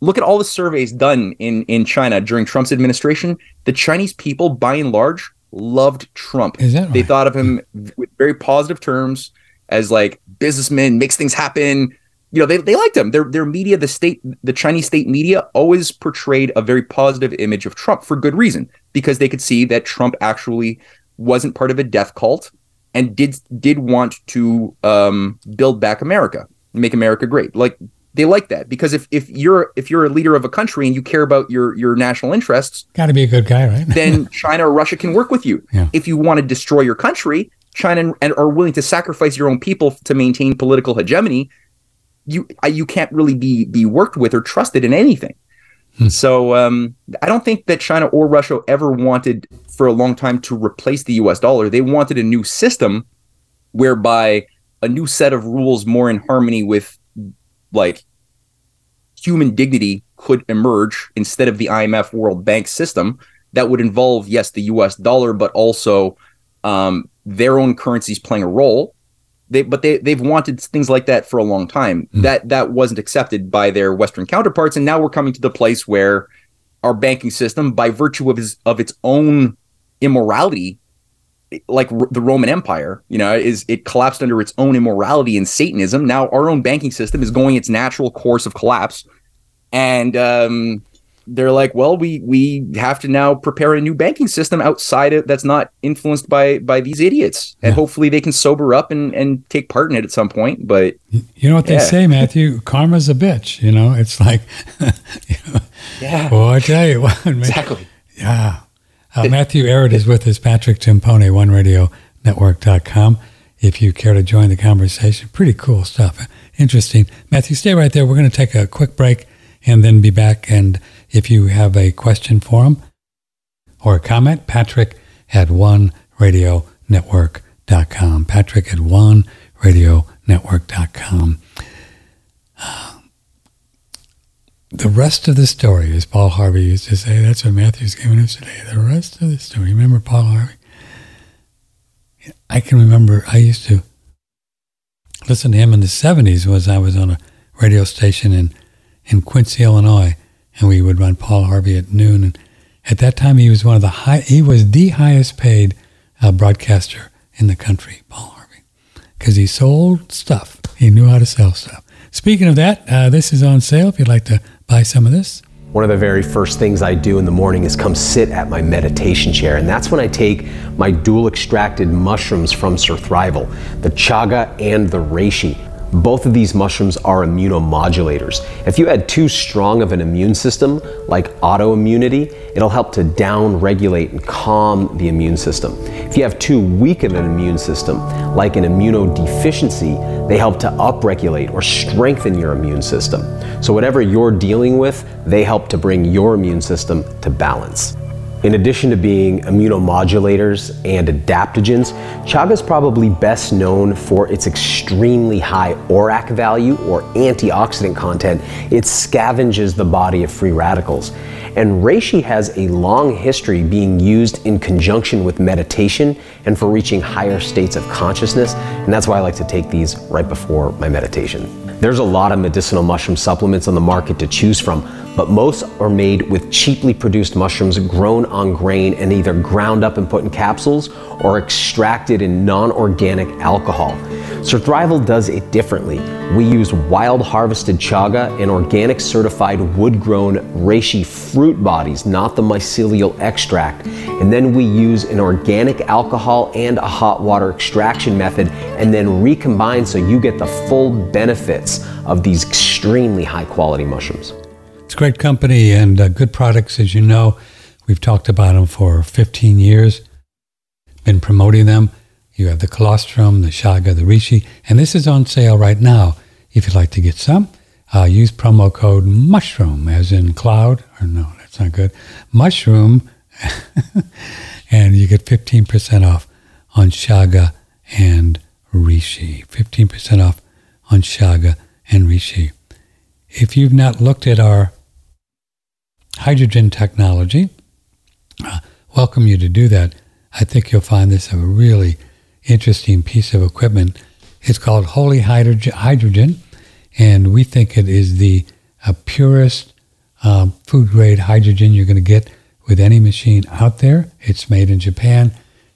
look at all the surveys done in, in China during Trump's administration. The Chinese people, by and large, loved Trump. Is that right? They thought of him with very positive terms as like businessman, makes things happen. You know, they they liked him. Their their media, the state, the Chinese state media, always portrayed a very positive image of Trump for good reason, because they could see that Trump actually wasn't part of a death cult. and did did want to um, build back America, make America great. Like they like that, because if if you're if you're a leader of a country and you care about your your national interests, got to be a good guy, right? Then China or Russia can work with you. Yeah. If you want to destroy your country, China and are willing to sacrifice your own people to maintain political hegemony, you you can't really be be worked with or trusted in anything. Hmm. So um, I don't think that China or Russia ever wanted for a long time to replace the U S dollar. They wanted a new system whereby a new set of rules more in harmony with like human dignity could emerge instead of the I M F World Bank system that would involve, yes, the U S dollar, but also um, their own currencies playing a role. They, but they, they've wanted things like that for a long time. Mm. That that wasn't accepted by their Western counterparts. And now we're coming to the place where our banking system, by virtue of, his, of its own immorality, like r- the Roman Empire, you know, is it collapsed under its own immorality and Satanism. Now our own banking system is going its natural course of collapse. And um, they're like, well, we we have to now prepare a new banking system outside of that's not influenced by by these idiots. And yeah. Hopefully they can sober up and, and take part in it at some point. But you know what yeah. they say, Matthew, karma's a bitch. You know, it's like, you know, yeah. Well, I tell you what, exactly. Yeah. Uh, Matthew Ehret is with us, Patrick Timpone, one radio network dot com. If you care to join the conversation, pretty cool stuff. Interesting. Matthew, stay right there. We're going to take a quick break and then be back. And if you have a question for him or a comment, Patrick at one radio network dot com. Patrick at one radio network dot com. Uh, The rest of the story, as Paul Harvey used to say, that's what Matthew's giving us today. The rest of the story. Remember Paul Harvey? I can remember I used to listen to him in the seventies. Was I was on a radio station in, in Quincy, Illinois, and we would run Paul Harvey at noon. And at that time, he was one of the high. He was the highest paid uh, broadcaster in the country, Paul Harvey, because he sold stuff. He knew how to sell stuff. Speaking of that, uh, this is on sale. If you'd like to buy some of this. One of the very first things I do in the morning is come sit at my meditation chair, and that's when I take my dual extracted mushrooms from Surthrival, the chaga and the reishi. Both of these mushrooms are immunomodulators. If you had too strong of an immune system, like autoimmunity, it'll help to down-regulate and calm the immune system. If you have too weak of an immune system, like an immunodeficiency, they help to up-regulate or strengthen your immune system. So whatever you're dealing with, they help to bring your immune system to balance. In addition to being immunomodulators and adaptogens, chaga is probably best known for its extremely high O R A C value or antioxidant content. It scavenges the body of free radicals. And reishi has a long history being used in conjunction with meditation and for reaching higher states of consciousness. And that's why I like to take these right before my meditation. There's a lot of medicinal mushroom supplements on the market to choose from, but most are made with cheaply produced mushrooms grown on grain and either ground up and put in capsules or extracted in non-organic alcohol. Surthrival does it differently. We use wild harvested chaga and organic certified wood-grown reishi fruit bodies, not the mycelial extract. And then we use an organic alcohol and a hot water extraction method and then recombine so you get the full benefits of these extremely high quality mushrooms. It's a great company and uh, good products, as you know. We've talked about them for fifteen years, been promoting them. You have the colostrum, the chaga, the reishi, and this is on sale right now. If you'd like to get some, uh, use promo code MUSHROOM, as in cloud, or no, that's not good, MUSHROOM, and you get fifteen percent off on chaga and reishi. fifteen percent off on chaga and reishi. If you've not looked at our hydrogen technology, uh, welcome you to do that. I think you'll find this a really interesting piece of equipment. It's called Holy Hydrogen, hydrogen and we think it is the uh, purest uh, food-grade hydrogen you're going to get with any machine out there. It's made in Japan,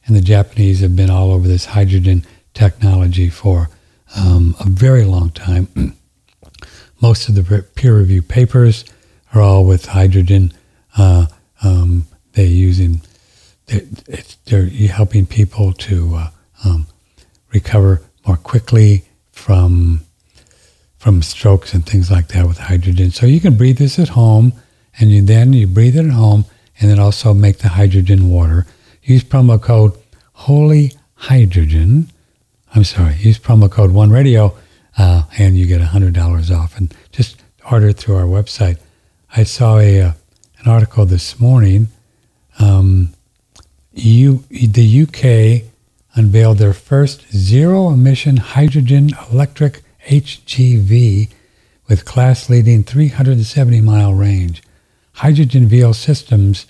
and the Japanese have been all over this hydrogen technology for um, a very long time. Most of the peer-reviewed papers are all with hydrogen. Uh, um, they use in They're, it's, they're helping people to uh, um, recover more quickly from from strokes and things like that with hydrogen. So you can breathe this at home, and you then you breathe it at home, and then also make the hydrogen water. Use promo code Holy Hydrogen. I'm sorry, use promo code One Radio, uh, and you get one hundred dollars off. And just order it through our website. I saw a uh, an article this morning. Um, you, the U K unveiled their first zero-emission hydrogen electric H G V with class-leading three hundred seventy mile range. Hydrogen Vehicle Systems,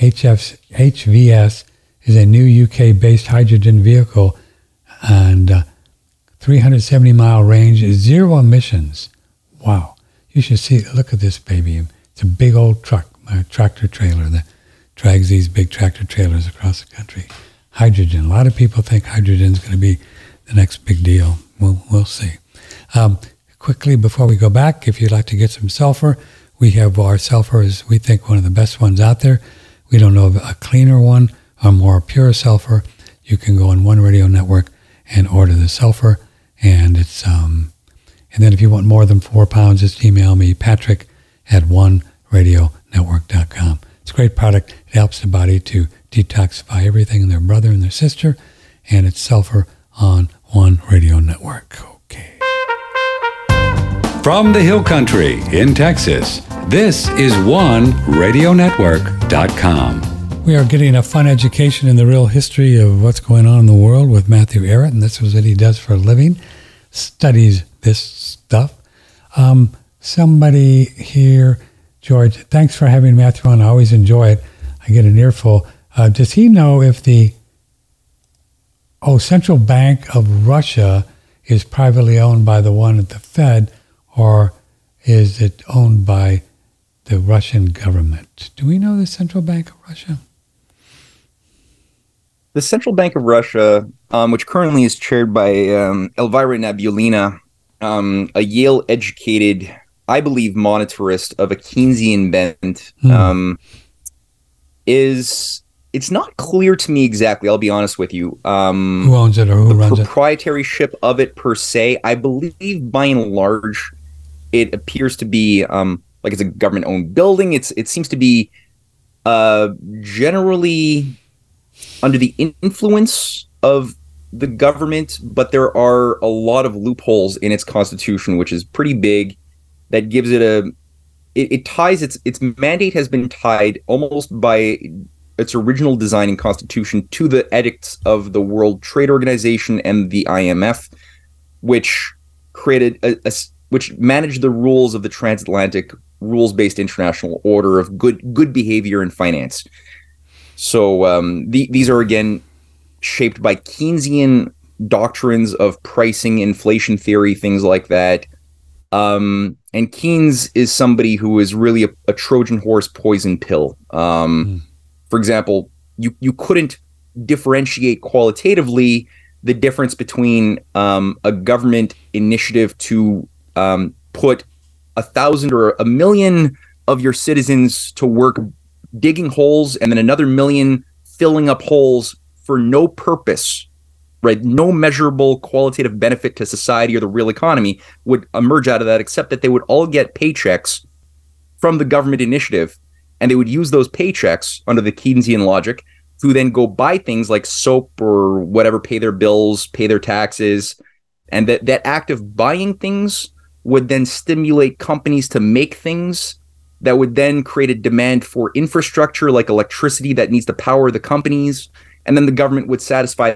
H F, H V S, is a new U K-based hydrogen vehicle and uh, three hundred seventy mile range, zero emissions. Wow. You should see, look at this baby. It's a big old truck, a tractor trailer that drags these big tractor trailers across the country. Hydrogen. A lot of people think hydrogen is going to be the next big deal. We'll, we'll see. Um, quickly, before we go back, if you'd like to get some sulfur, we have our sulfur is, we think, one of the best ones out there. We don't know of a cleaner one or more pure sulfur. You can go on One Radio Network and order the sulfur. And it's um, and then if you want more than four pounds, just email me, Patrick at one radio network dot com. It's a great product. It helps the body to detoxify everything in their brother and their sister. And it's sulfur on One Radio Network. Okay. From the Hill Country in Texas, this is one radio network dot com. We are getting a fun education in the real history of what's going on in the world with Matthew Ehret, and this is what he does for a living, studies this stuff. Um, somebody here, George, thanks for having Matthew on. I always enjoy it. I get an earful. Uh, does he know if the oh Central Bank of Russia is privately owned by the one at the Fed, or is it owned by the Russian government? Do we know the Central Bank of Russia? The Central Bank of Russia, um, which currently is chaired by um, Elvira Nabulina, um, a Yale-educated, I believe, monetarist of a Keynesian bent, hmm. um, is, it's not clear to me exactly, I'll be honest with you. Um, who owns it or who the runs it? The proprietorship of it per se, I believe by and large, it appears to be um, like it's a government-owned building. It's It seems to be uh, generally under the influence of the government, but there are a lot of loopholes in its constitution, which is pretty big. That gives it a, it, it ties, its its mandate has been tied almost by its original design and constitution to the edicts of the World Trade Organization and the I M F, which created, a, a which managed the rules of the transatlantic rules-based international order of good good behavior in finance. So um, the, these are again shaped by Keynesian doctrines of pricing, inflation theory, things like that. Um, and Keynes is somebody who is really a, a Trojan horse poison pill. Um, mm. For example, you, you couldn't differentiate qualitatively the difference between um, a government initiative to um, put a thousand or a million of your citizens to work digging holes and then another million filling up holes for no purpose. Right, no measurable qualitative benefit to society or the real economy would emerge out of that, except that they would all get paychecks from the government initiative, and they would use those paychecks under the Keynesian logic to then go buy things like soap or whatever, pay their bills, pay their taxes, and that, that act of buying things would then stimulate companies to make things that would then create a demand for infrastructure like electricity that needs to power the companies, and then the government would satisfy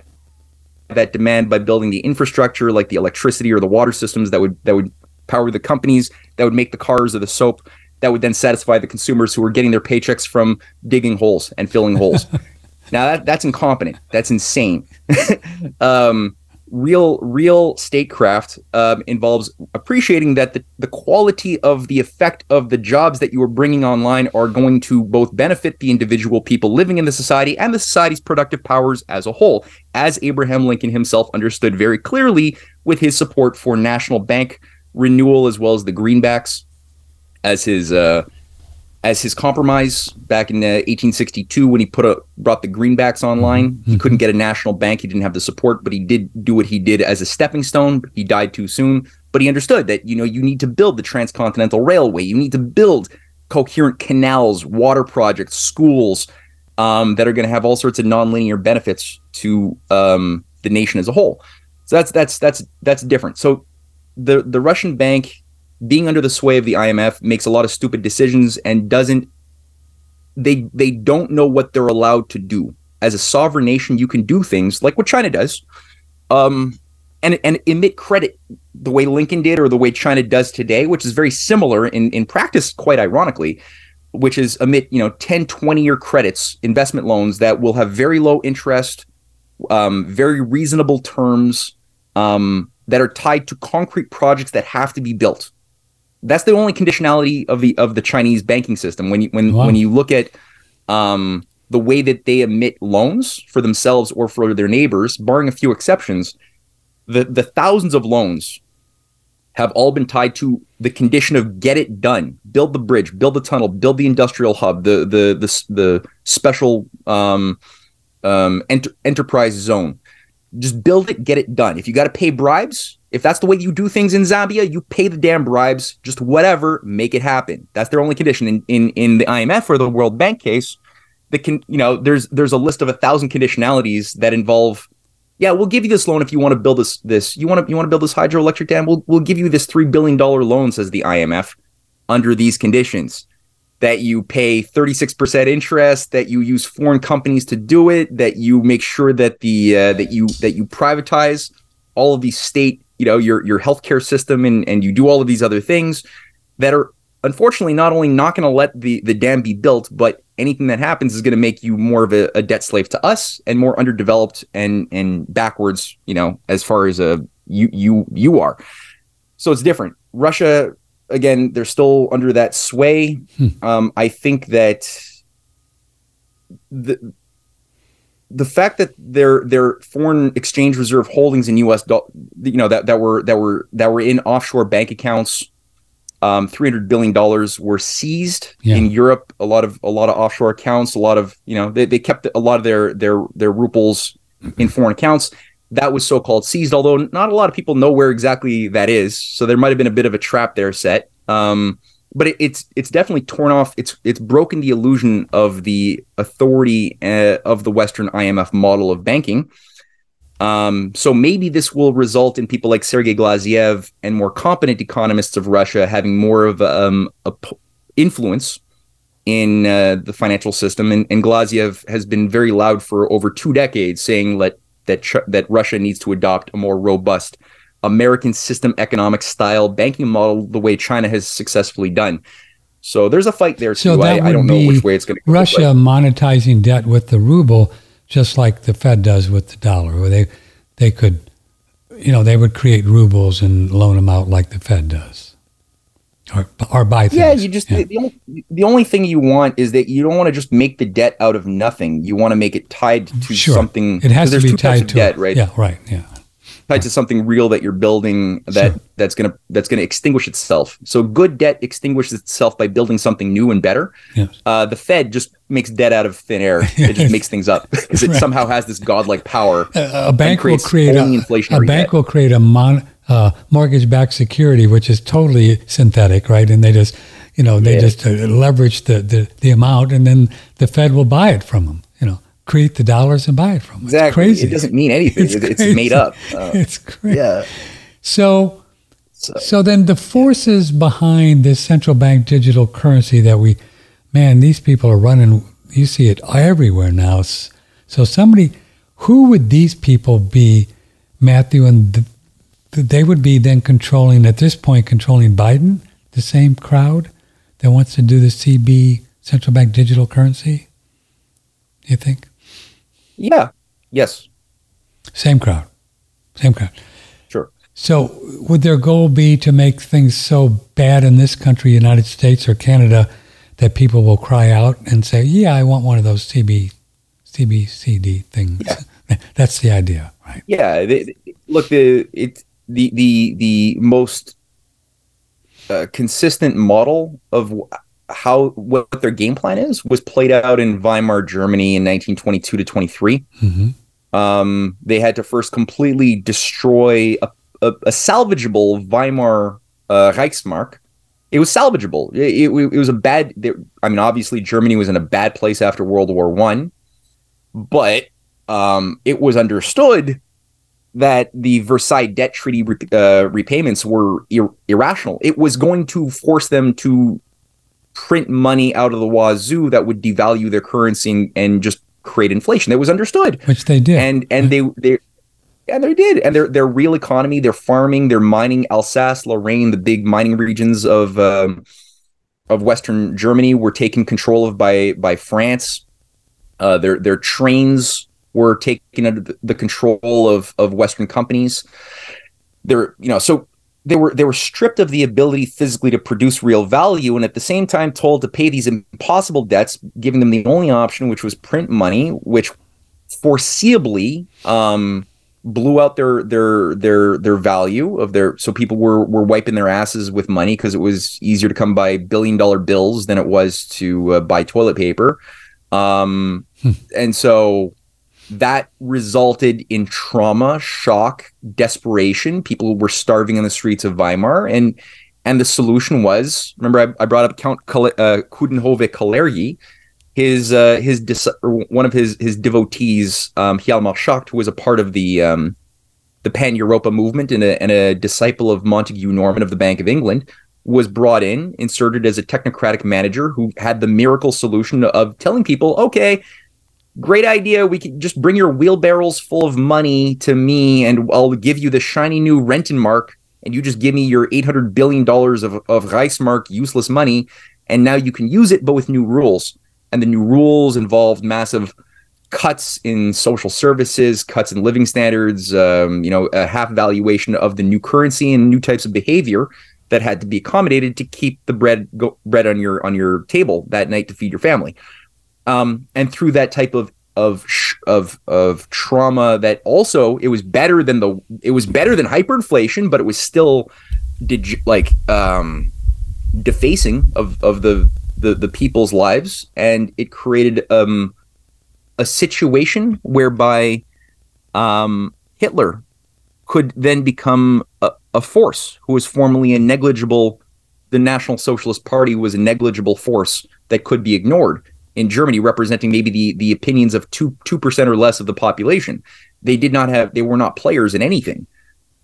that demand by building the infrastructure like the electricity or the water systems that would that would power the companies, that would make the cars or the soap, that would then satisfy the consumers who are getting their paychecks from digging holes and filling holes. Now that that's incompetent. That's insane. um, real real statecraft uh, involves appreciating that the, the quality of the effect of the jobs that you are bringing online are going to both benefit the individual people living in the society and the society's productive powers as a whole, as Abraham Lincoln himself understood very clearly with his support for national bank renewal as well as the greenbacks as his uh, as his compromise back in uh, eighteen sixty-two when he put a, brought the greenbacks online. He couldn't get a national bank. He didn't have the support, but he did do what he did as a stepping stone. He died too soon, but he understood that, you know, you need to build the transcontinental railway. You need to build coherent canals, water projects, schools um, that are going to have all sorts of nonlinear benefits to um, the nation as a whole. So that's that's that's that's different. So the the Russian bank being under the sway of the I M F makes a lot of stupid decisions and doesn't they they don't know what they're allowed to do. As a sovereign nation, you can do things like what China does, um, and and emit credit the way Lincoln did or the way China does today, which is very similar in, in practice, quite ironically, which is emit, you know, ten, twenty year credits, investment loans that will have very low interest, um, very reasonable terms, um, that are tied to concrete projects that have to be built. That's the only conditionality of the of the Chinese banking system. When you when wow. when you look at um, the way that they emit loans for themselves or for their neighbors, barring a few exceptions, the the thousands of loans have all been tied to the condition of get it done, build the bridge, build the tunnel, build the industrial hub, the the the, the special um, um, enter, enterprise zone. Just build it, get it done. If you got to pay bribes, if that's the way you do things in Zambia, you pay the damn bribes, just whatever, make it happen. That's their only condition. In in, in the I M F or the World Bank case, the can you know there's there's a list of a thousand conditionalities that involve. Yeah, we'll give you this loan if you want to build this. This you want to you want to build this hydroelectric dam. We'll we'll give you this three billion dollar loan, says the I M F, under these conditions, that you pay thirty-six percent interest, that you use foreign companies to do it, that you make sure that the uh, that you that you privatize all of these state, you know, your your healthcare system, and and you do all of these other things that are unfortunately not only not going to let the the dam be built, but anything that happens is going to make you more of a, a debt slave to us and more underdeveloped and and backwards, you know, as far as a you you you are. So it's different. Russia, again, they're still under that sway. Hmm. Um, I think that the the fact that their their foreign exchange reserve holdings in U S do, you know, that, that were that were that were in offshore bank accounts, um, three hundred billion dollars were seized yeah. in Europe. A lot of a lot of offshore accounts. A lot of you know they, they kept a lot of their their their ruples in foreign accounts. That was so-called seized, although not a lot of people know where exactly that is. So there might have been a bit of a trap there set. Um, but it, it's it's definitely torn off. It's it's broken the illusion of the authority uh, of the Western I M F model of banking. Um, so maybe this will result in people like Sergei Glazyev and more competent economists of Russia having more of um, a p- influence in uh, the financial system. And, and Glazyev has been very loud for over two decades saying that that that Russia needs to adopt a more robust American system economic style banking model the way China has successfully done. So there's a fight there, so too. That I, would I don't be know which way it's going to go. Russia but. monetizing debt with the ruble, just like the Fed does with the dollar, where they, they could, you know, they would create rubles and loan them out like the Fed does. Or, or buy things. Yeah, you just yeah. The, only, the only thing you want is that you don't want to just make the debt out of nothing. You want to make it tied to sure. something. It has to be tied to debt, right? Yeah, right. Yeah, tied right. to something real that you're building that sure. that's gonna that's gonna extinguish itself. So good debt extinguishes itself by building something new and better. Yes. Uh, the Fed just makes debt out of thin air. It just makes things up because it right. somehow has this godlike power. A, a bank will create a, a bank debt. will create a mon. Uh, mortgage-backed security, which is totally synthetic, right? And they just, you know, they yeah. just uh, leverage the, the, the amount, and then the Fed will buy it from them. You know, create the dollars and buy it from them. Exactly. It's crazy. It doesn't mean anything. It's, it's made up. Uh, it's crazy. Yeah. So, so, so then the forces yeah. behind this central bank digital currency that we, man, these people are running. You see it everywhere now. So somebody, who would these people be, Matthew, and the, they would be then controlling, at this point, controlling Biden, the same crowd that wants to do the C B, central bank digital currency, you think? Yeah, yes. Same crowd, same crowd. Sure. So would their goal be to make things so bad in this country, United States or Canada, that people will cry out and say, yeah, I want one of those C B, C B C D things? Yeah. That's the idea, right? Yeah, they, they, look, the it's, The the the most uh, consistent model of how what their game plan is was played out in Weimar Germany in nineteen twenty-two to twenty-three. Mm-hmm. Um, they had to first completely destroy a, a, a salvageable Weimar uh, Reichsmark. It was salvageable. It, it, it was a bad. They, I mean, obviously Germany was in a bad place after World War One, but um, it was understood that the Versailles debt treaty re- uh, repayments were ir- irrational. It was going to force them to print money out of the wazoo that would devalue their currency and, and just create inflation. That was understood, which they did, and and yeah. they they and they did, and their their real economy, their farming, their mining, Alsace, Lorraine, the big mining regions of um, of Western Germany were taken control of by by France. Uh, their their trains were taken under the control of of Western companies. They're you know so. They were they were stripped of the ability physically to produce real value, and at the same time told to pay these impossible debts, giving them the only option, which was print money, which foreseeably um, blew out their their their their value of their. So people were were wiping their asses with money because it was easier to come by billion dollar bills than it was to uh, buy toilet paper, um, hmm. and so. That resulted in trauma, shock, desperation. People were starving in the streets of Weimar, and and the solution was, remember I, I brought up Count uh, Coudenhove-Kalergi, his uh, his one of his his devotees, um, Hjalmar Schacht, who was a part of the um, the Pan Europa movement and a and a disciple of Montague Norman of the Bank of England, was brought in, inserted as a technocratic manager who had the miracle solution of telling people, okay. Great idea. We can just bring your wheelbarrows full of money to me and I'll give you the shiny new Rentenmark and you just give me your eight hundred billion dollars of, of Reichsmark useless money and now you can use it but with new rules. And the new rules involved massive cuts in social services, cuts in living standards, um, you know, a half valuation of the new currency and new types of behavior that had to be accommodated to keep the bread go, bread on your on your table that night to feed your family. Um, and through that type of of of of trauma, that also it was better than the it was better than hyperinflation, but it was still dig- like um, defacing of of the, the the people's lives, and it created um, a situation whereby um, Hitler could then become a, a force who was formerly a negligible. The National Socialist Party was a negligible force that could be ignored. In Germany, representing maybe the, the opinions of two two percent or less of the population. They did not have they were not players in anything,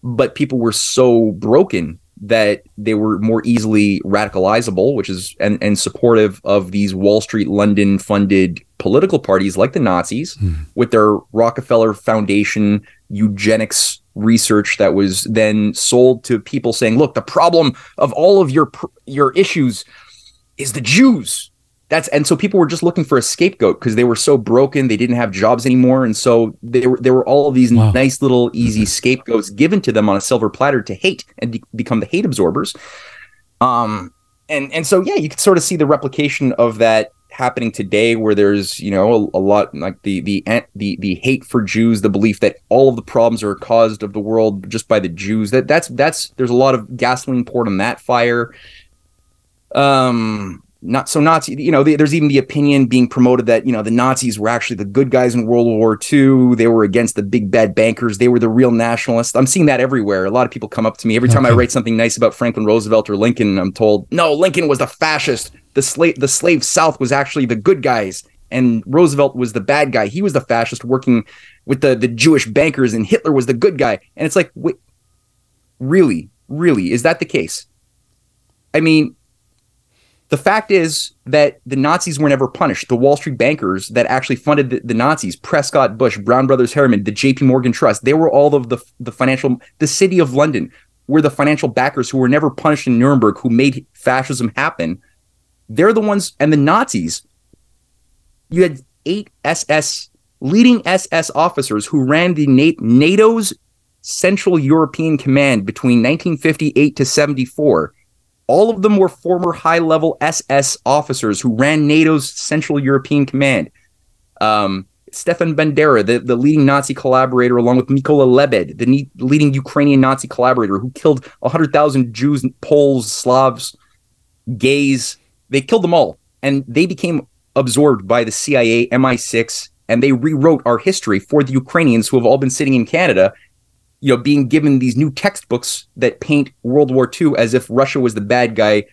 but people were so broken that they were more easily radicalizable, which is and, and supportive of these Wall Street, London funded political parties like the Nazis hmm. with their Rockefeller Foundation eugenics research that was then sold to people saying, look, the problem of all of your your issues is the Jews. That's and so people were just looking for a scapegoat because they were so broken, they didn't have jobs anymore, and so there were there were all of these wow. nice little easy scapegoats given to them on a silver platter to hate and de- become the hate absorbers. Um, and and so yeah, you can sort of see the replication of that happening today, where there's you know a, a lot like the the the the hate for Jews, the belief that all of the problems are caused of the world just by the Jews. That that's that's there's a lot of gasoline poured on that fire. Um. Not so Nazi, you know, there's even the opinion being promoted that, you know, the Nazis were actually the good guys in World War Two. They were against the big bad bankers. They were the real nationalists. I'm seeing that everywhere. A lot of people come up to me every time okay. I write something nice about Franklin Roosevelt or Lincoln. I'm told, no, Lincoln was the fascist. The slave, the slave South was actually the good guys. And Roosevelt was the bad guy. He was the fascist working with the, the Jewish bankers, and Hitler was the good guy. And it's like, wait, really, really, is that the case? I mean, the fact is that the Nazis were never punished. The Wall Street bankers that actually funded the, the Nazis, Prescott Bush, Brown Brothers Harriman, the J P Morgan Trust, they were all of the, the financial, the city of London were the financial backers who were never punished in Nuremberg, who made fascism happen. They're the ones, and the Nazis, you had eight S S, leading S S officers who ran the NATO's Central European Command between nineteen fifty-eight to seventy-four. All of them were former high-level S S officers who ran NATO's Central European Command. Um, Stefan Bandera, the, the leading Nazi collaborator, along with Mikola Lebed, the ne- leading Ukrainian Nazi collaborator who killed one hundred thousand Jews, Poles, Slavs, gays, They killed them all, and they became absorbed by the C I A, M I six, and they rewrote our history for the Ukrainians who have all been sitting in Canada, you know, being given these new textbooks that paint World War Two as if Russia was the bad guy,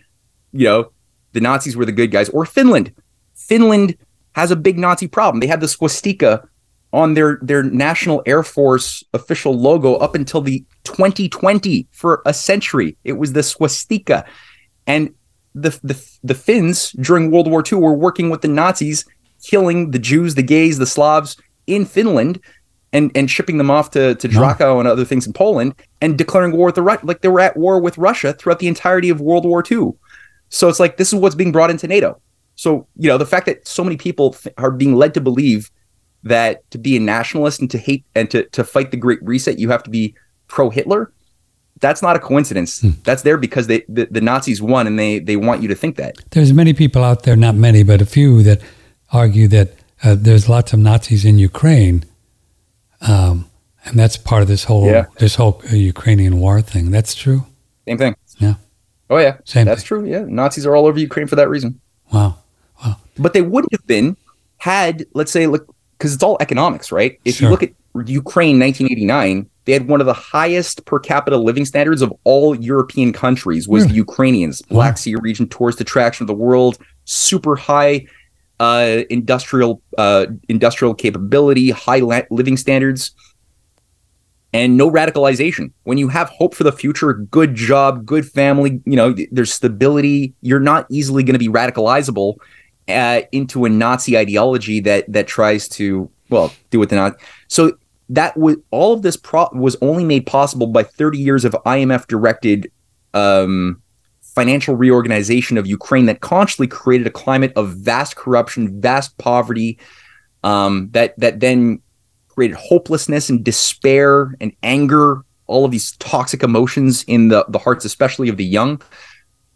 you know, the Nazis were the good guys, or Finland. Finland has a big Nazi problem. They had the swastika on their, their National Air Force official logo up until the twenty twenty for a century. It was the swastika. And the the the Finns during World War Two were working with the Nazis, killing the Jews, the gays, the Slavs in Finland, and and shipping them off to, to Draco and other things in Poland, and declaring war with the Russia. Like, they were at war with Russia throughout the entirety of World War Two. So it's like, this is what's being brought into NATO. So, you know, the fact that so many people are being led to believe that to be a nationalist and to hate and to, to fight the Great Reset, you have to be pro-Hitler. That's not a coincidence. Hmm. That's there because they, the, the Nazis won, and they, they want you to think that. There's many people out there, not many, but a few that argue that uh, there's lots of Nazis in Ukraine. Um, and that's part of this whole yeah. this whole Ukrainian war thing. That's true? Same thing. Yeah. Oh, yeah. Same that's thing. True. Yeah. Nazis are all over Ukraine for that reason. Wow. Wow. But they wouldn't have been had, let's say, look, because it's all economics, right? If sure. you look at Ukraine nineteen eighty-nine, they had one of the highest per capita living standards of all European countries was really? the Ukrainians. Black wow. Sea region, tourist attraction of the world, super high uh, industrial uh, industrial capability, high la- living standards, and no radicalization. When you have hope for the future, good job, good family, you know, there's stability. You're not easily going to be radicalizable uh, into a Nazi ideology that that tries to, well, do what the Nazi. So that was all of this pro- was only made possible by thirty years of I M F-directed um, financial reorganization of Ukraine that consciously created a climate of vast corruption, vast poverty, um, that that then created hopelessness and despair and anger, all of these toxic emotions in the, the hearts, especially of the young,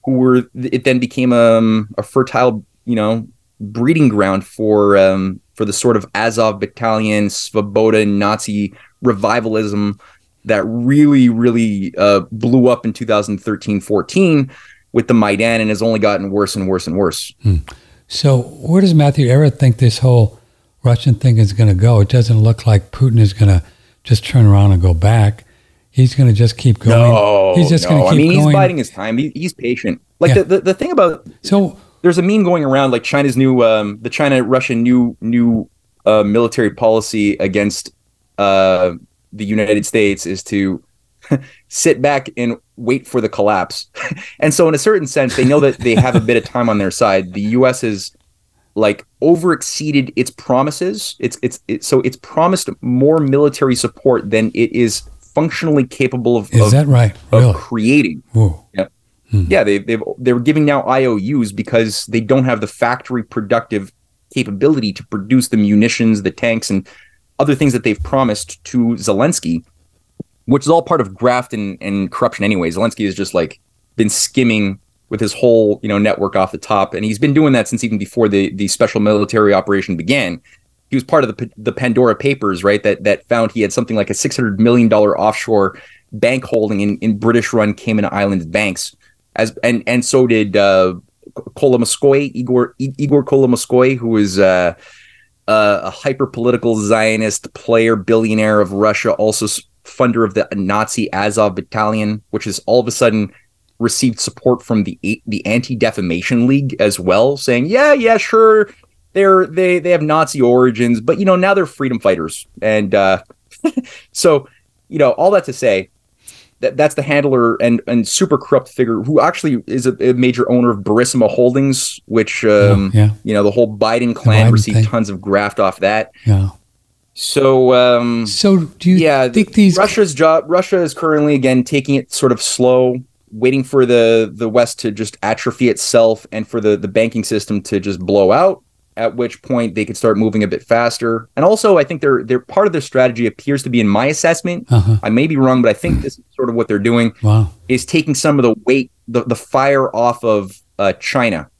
who were it then became um, a fertile, you know, breeding ground for. Um, for the sort of Azov Battalion, Svoboda, Nazi revivalism that really, really uh, blew up in two thousand thirteen fourteen with the Maidan, and has only gotten worse and worse and worse. Hmm. So where does Matthew Ehret think this whole Russian thing is going to go? It doesn't look like Putin is going to just turn around and go back. He's going to just keep going. No, he's just no. going to keep going. I mean, he's going. biding his time. He, he's patient. Like yeah. the, the, the thing about... so. There's a meme going around, like China's new, um, the China-Russia new new uh, military policy against uh, the United States is to sit back and wait for the collapse. And so in a certain sense, they know that they have a bit of time on their side. The U S has like over-exceeded its promises. It's it's it, so it's promised more military support than it is functionally capable of. Is of, that right? Really? Of creating. Ooh. Yeah. Yeah, they they've they're giving now I O Us because they don't have the factory productive capability to produce the munitions, the tanks, and other things that they've promised to Zelensky, which is all part of graft and, and corruption anyway. Zelensky has just like been skimming with his whole, you know, network off the top, and he's been doing that since even before the, the special military operation began. He was part of the the Pandora Papers, right? That that found he had something like a six hundred million dollars offshore bank holding in, in British-run Cayman Islands banks. As and and so did uh, Kolomoisky, Igor Igor Kolomoisky, who is uh, uh, a hyper-political Zionist player, billionaire of Russia, also funder of the Nazi Azov Battalion, which has all of a sudden received support from the the Anti-Defamation League as well, saying, yeah, yeah, sure, they're they they have Nazi origins, but you know now they're freedom fighters, and uh, so you know all that to say. That's the handler and, and super corrupt figure who actually is a, a major owner of Burisma Holdings, which, um, yeah, yeah. you know, the whole Biden clan Biden received thing. tons of graft off that. Yeah. So, um, so do you yeah, think these Russia's job, Russia is currently again, taking it sort of slow, waiting for the, the West to just atrophy itself and for the, the banking system to just blow out, at which point they could start moving a bit faster. And also, I think they're, they're part of their strategy appears to be, in my assessment, uh-huh. I may be wrong, but I think this is sort of what they're doing, wow. is taking some of the weight, the, the fire off of uh, China,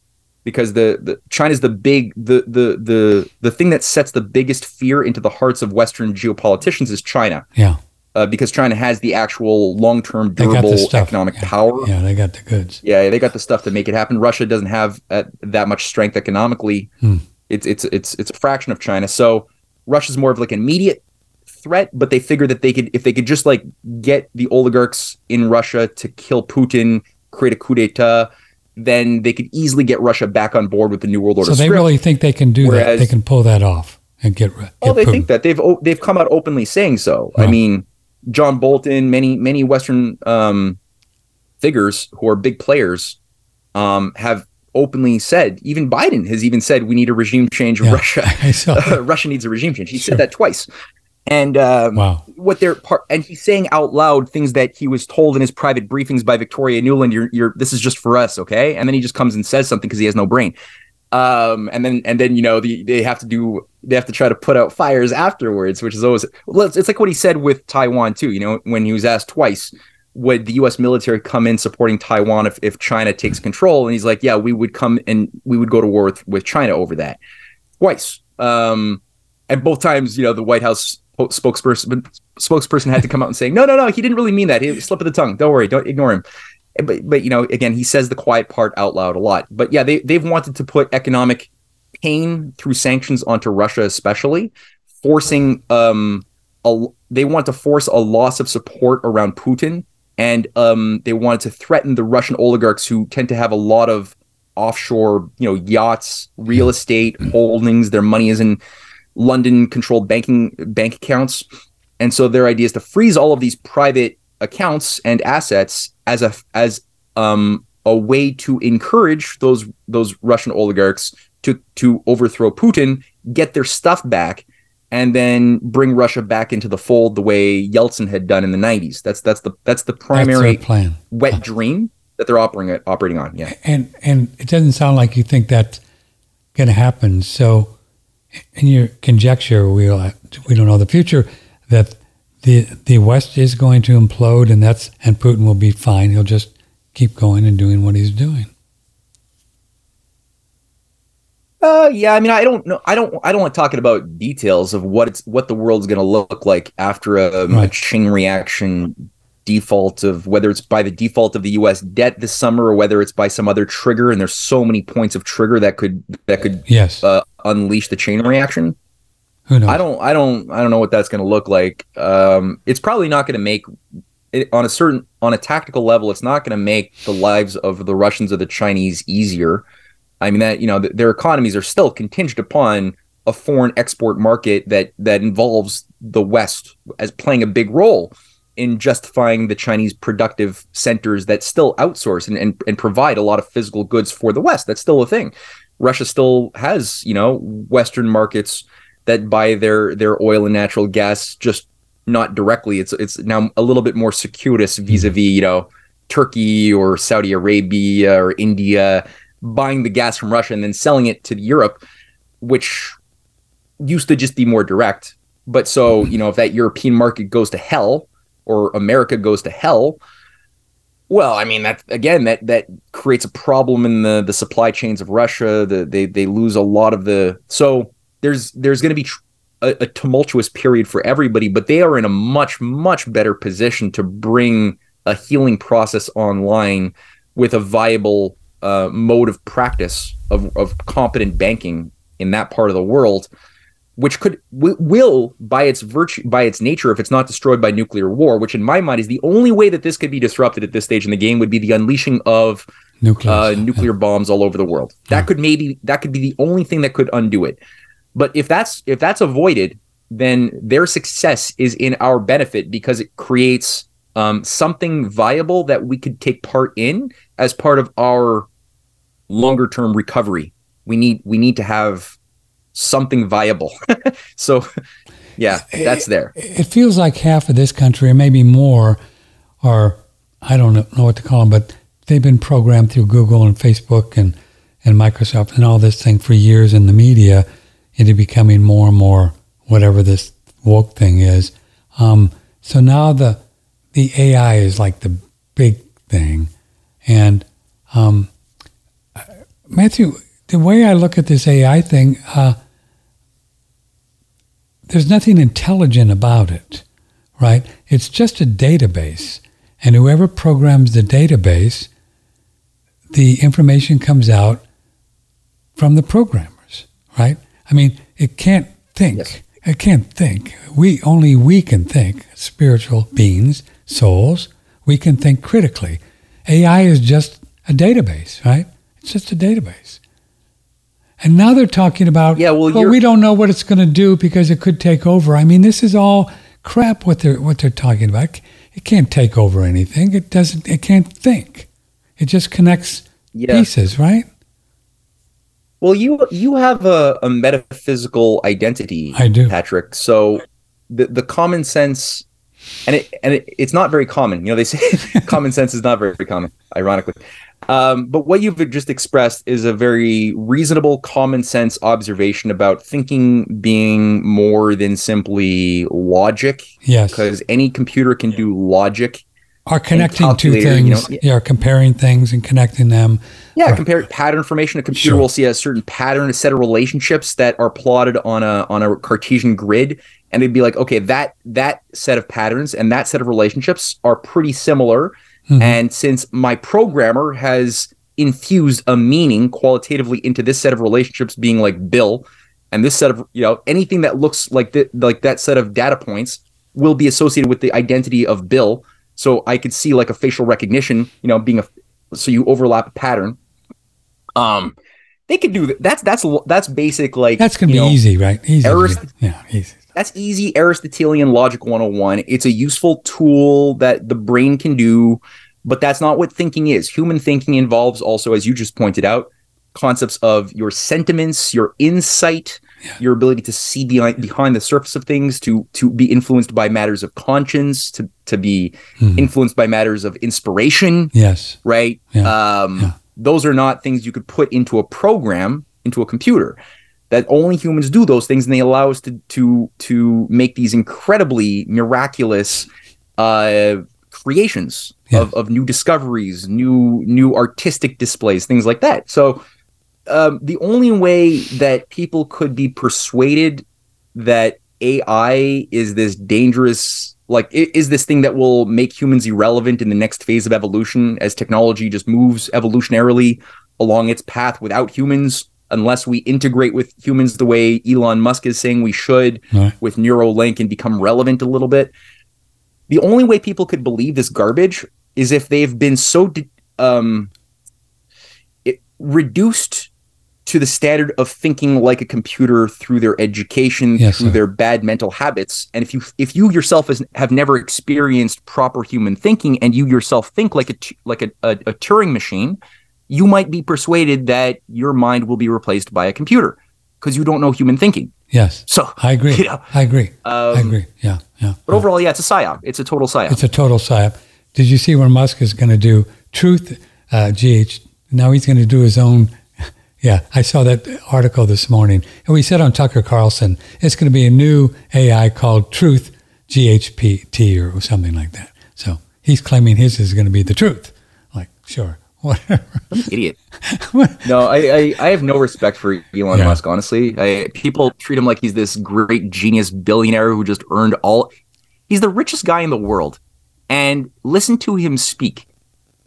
because the, the China's the big, the, the the the thing that sets the biggest fear into the hearts of Western geopoliticians is China. Yeah. uh, because China has the actual long-term durable economic yeah. power. Yeah, they got the goods. Yeah, they got the stuff to make it happen. Russia doesn't have uh, that much strength economically. Hmm. It's it's it's it's a fraction of China. So Russia's more of like an immediate threat, but they figure that they could, if they could just like get the oligarchs in Russia to kill Putin, create a coup d'etat, then they could easily get Russia back on board with the New World Order. So they script. really think they can do Whereas, that. They can pull that off and get rid. Oh, they Putin. think that they've they've come out openly saying so. Wow. I mean, John Bolton, many many Western um, figures who are big players um, have openly said. Even Biden has even said, "We need a regime change in yeah, Russia. Russia needs a regime change." He sure. said that twice. And um, wow. what they're part, and he's saying out loud things that he was told in his private briefings by Victoria Nuland. You're, you're. This is just for us, okay? And then he just comes and says something because he has no brain. Um, and then, and then you know, the, they have to do. They have to try to put out fires afterwards, which is always. It's like what he said with Taiwan too. You know, when he was asked twice, would the U S military come in supporting Taiwan if if China takes control? And he's like, yeah, we would come and we would go to war with, with China over that. Twice, um, and both times, you know, the White House spokesperson spokesperson had to come out and say, no, no, no, he didn't really mean that. He slip of the tongue. Don't worry. Don't ignore him. But, but you know, again, he says the quiet part out loud a lot. But yeah, they, they've wanted to put economic pain through sanctions onto Russia, especially forcing um, a, they want to force a loss of support around Putin. And um, they wanted to threaten the Russian oligarchs who tend to have a lot of offshore, you know, yachts, real estate holdings. Their money is in London-controlled banking bank accounts, and so their idea is to freeze all of these private accounts and assets as a as um, a way to encourage those those Russian oligarchs to to overthrow Putin, get their stuff back, and then bring Russia back into the fold the way Yeltsin had done in the nineties. That's that's the that's the primary that's plan. wet dream that they're operating operating on. Yeah, and and it doesn't sound like you think that's going to happen. So. In your conjecture, we we don't know the future, that the the West is going to implode, and that's and Putin will be fine. He'll just keep going and doing what he's doing. Uh, yeah, I mean, I don't know. I don't. I don't like talking about details of what it's what the world's going to look like after a, right. a Qing reaction default of whether it's by the default of the U S debt this summer or whether it's by some other trigger. And there's so many points of trigger that could that could yes. uh, unleash the chain reaction. Who knows? I don't I don't I don't know what that's going to look like. Um, it's probably not going to make it on a certain on a tactical level. It's not going to make the lives of the Russians or the Chinese easier. I mean, that, you know, th- their economies are still contingent upon a foreign export market that that involves the West as playing a big role in justifying the Chinese productive centers that still outsource and, and, and provide a lot of physical goods for the West. That's still a thing. Russia still has, you know, Western markets that buy their, their oil and natural gas, just not directly. It's it's now a little bit more circuitous vis-a-vis, you know, Turkey or Saudi Arabia or India buying the gas from Russia and then selling it to Europe, which used to just be more direct. But so, you know, if that European market goes to hell, or America goes to hell, well, I mean, that again, that that creates a problem in the, the supply chains of Russia. The, they they lose a lot of the so there's there's going to be a, a tumultuous period for everybody, but they are in a much, much better position to bring a healing process online with a viable uh, mode of practice of, of competent banking in that part of the world, which could w- will by its virtue, by its nature, if it's not destroyed by nuclear war, which in my mind is the only way that this could be disrupted at this stage in the game, would be the unleashing of nuclear, uh, nuclear yeah. bombs all over the world. That yeah. could maybe that could be the only thing that could undo it. But if that's if that's avoided, then their success is in our benefit because it creates um, something viable that we could take part in as part of our longer term recovery. We need we need to have something viable. So yeah, that's there. It, it feels like half of this country, or maybe more, are, I don't know what to call them, but they've been programmed through Google and Facebook and, and Microsoft and all this thing for years in the media into becoming more and more whatever this woke thing is. Um, so now the the A I is like the big thing. And um, Matthew, the way I look at this A I thing, uh, there's nothing intelligent about it. right? It's just a database. And whoever programs the database, the information comes out from the programmers, right? I mean, it can't think. Yes. It can't think. We only we can think, spiritual beings, souls. We can think critically. A I is just a database, right? It's just a database. And now they're talking about, yeah, well, well we don't know what it's going to do because it could take over. I mean, this is all crap what they're what they're talking about. It can't take over anything. It doesn't. It can't think. It just connects yeah. pieces, right? Well, you you have a, a metaphysical identity, I do. Patrick. So the the common sense. And it and it, it's not very common. You know, they say common sense is not very, very common, ironically. Um, but what you've just expressed is a very reasonable, common sense observation about thinking being more than simply logic. Yes. Because any computer can do logic. Are connecting two things. You know, yeah, are comparing things and connecting them. Yeah, or, compare pattern information. A computer sure. will see a certain pattern, a set of relationships that are plotted on a on a Cartesian grid. And it'd be like, okay, that that set of patterns and that set of relationships are pretty similar. Mm-hmm. And since my programmer has infused a meaning qualitatively into this set of relationships being like Bill, and this set of, you know, anything that looks like, th- like that set of data points will be associated with the identity of Bill. So I could see like a facial recognition, you know, being a, so you overlap a pattern. Um, They could do that. That's, that's, that's basic like. That's going to be know, easy, right? Easy. Arist- yeah, easy. That's easy Aristotelian logic one oh one. It's a useful tool that the brain can do, but that's not what thinking is. Human thinking involves also, as you just pointed out, concepts of your sentiments, your insight, yeah. your ability to see behind, behind the surface of things, to to be influenced by matters of conscience, to, to be mm-hmm. influenced by matters of inspiration. Yes. Right? Yeah. Um, yeah. Those are not things you could put into a program, into a computer. That only humans do those things, and they allow us to to to make these incredibly miraculous uh, creations yeah. of, of new discoveries, new new artistic displays, things like that. So um, the only way that people could be persuaded that A I is this dangerous, like is this thing that will make humans irrelevant in the next phase of evolution as technology just moves evolutionarily along its path without humans, unless we integrate with humans the way Elon Musk is saying we should right. with Neuralink and become relevant a little bit. The only way people could believe this garbage is if they've been so de- um, it, reduced to the standard of thinking like a computer through their education, yes, through sir. their bad mental habits. And if you if you yourself is, have never experienced proper human thinking and you yourself think like a like a, a, a Turing machine, you might be persuaded that your mind will be replaced by a computer because you don't know human thinking. Yes. So I agree. You know, I agree. Um, I agree. Yeah. Yeah. But yeah. overall, yeah, it's a psyop. It's a total psyop. It's a total psyop. Did you see where Musk is going to do truth? Uh, G H. Now he's going to do his own. Yeah. I saw that article this morning. And we said on Tucker Carlson, it's going to be a new A I called Truth G H P T or something like that. So he's claiming his is going to be the truth. Like, sure. Whatever. I'm an idiot. No, I, I, I have no respect for Elon yeah. Musk, honestly. I, people treat him like he's this great genius billionaire who just earned all. He's the richest guy in the world. And listen to him speak.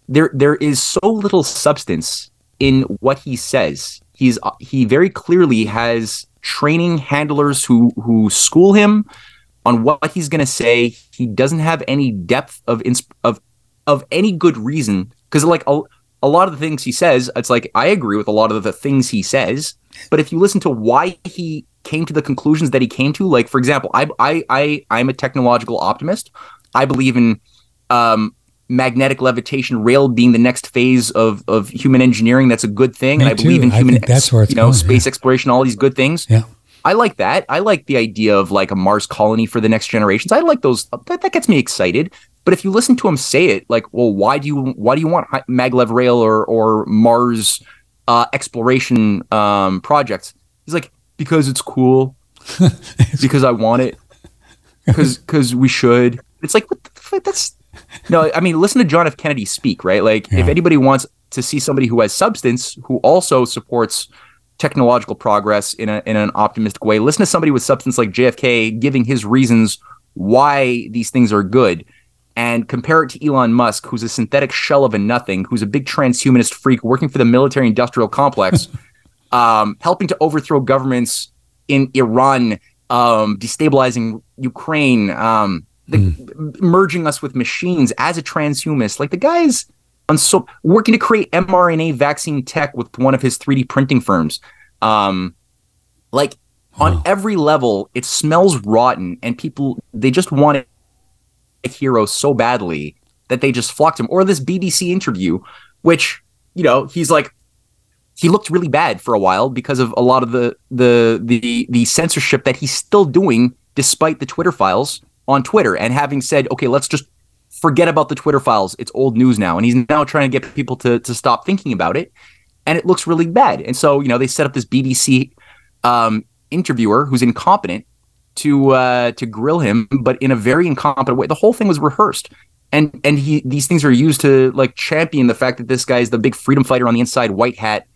There, there is so little substance in what he says. He's he very clearly has training handlers who, who school him on what he's going to say. He doesn't have any depth of insp- of of any good reason, because like a. A lot of the things he says, it's like, I agree with a lot of the things he says, but if you listen to why he came to the conclusions that he came to, like, for example, I, I, I, I'm a technological optimist. I believe in um, magnetic levitation, rail being the next phase of, of human engineering. That's a good thing. Me and I too. believe in human, that's where it's you know, going, space yeah. exploration, all these good things. Yeah. I like that. I like the idea of like a Mars colony for the next generations. I like those. That, that gets me excited. But if you listen to him say it, like, well, why do you why do you want maglev rail or or Mars uh, exploration um, projects? He's like, because it's cool, because I want it, because because we should. It's like, what the fuck? That's no. I mean, listen to John F. Kennedy speak, right? Like, yeah. if anybody wants to see somebody who has substance, who also supports technological progress in a in an optimistic way, listen to somebody with substance like J F K giving his reasons why these things are good, and compare it to Elon Musk, who's a synthetic shell of a nothing, who's a big transhumanist freak working for the military-industrial complex, um, helping to overthrow governments in Iran, um, destabilizing Ukraine, um, the, mm. merging us with machines as a transhumanist. Like, the guy's on so, working to create mRNA vaccine tech with one of his three D printing firms. Um, like, wow. On every level, it smells rotten, and people, they just want it. Hero so badly that they just flocked him. Or this B B C interview, which, you know, he's like, he looked really bad for a while because of a lot of the the the the censorship that he's still doing despite the Twitter files on Twitter, and having said, okay, let's just forget about the Twitter files, it's old news now, and he's now trying to get people to to stop thinking about it, and it looks really bad. And so, you know, they set up this B B C um interviewer who's incompetent to uh, to grill him, but in a very incompetent way. The whole thing was rehearsed. And and he these things are used to, like, champion the fact that this guy is the big freedom fighter on the inside, white hat.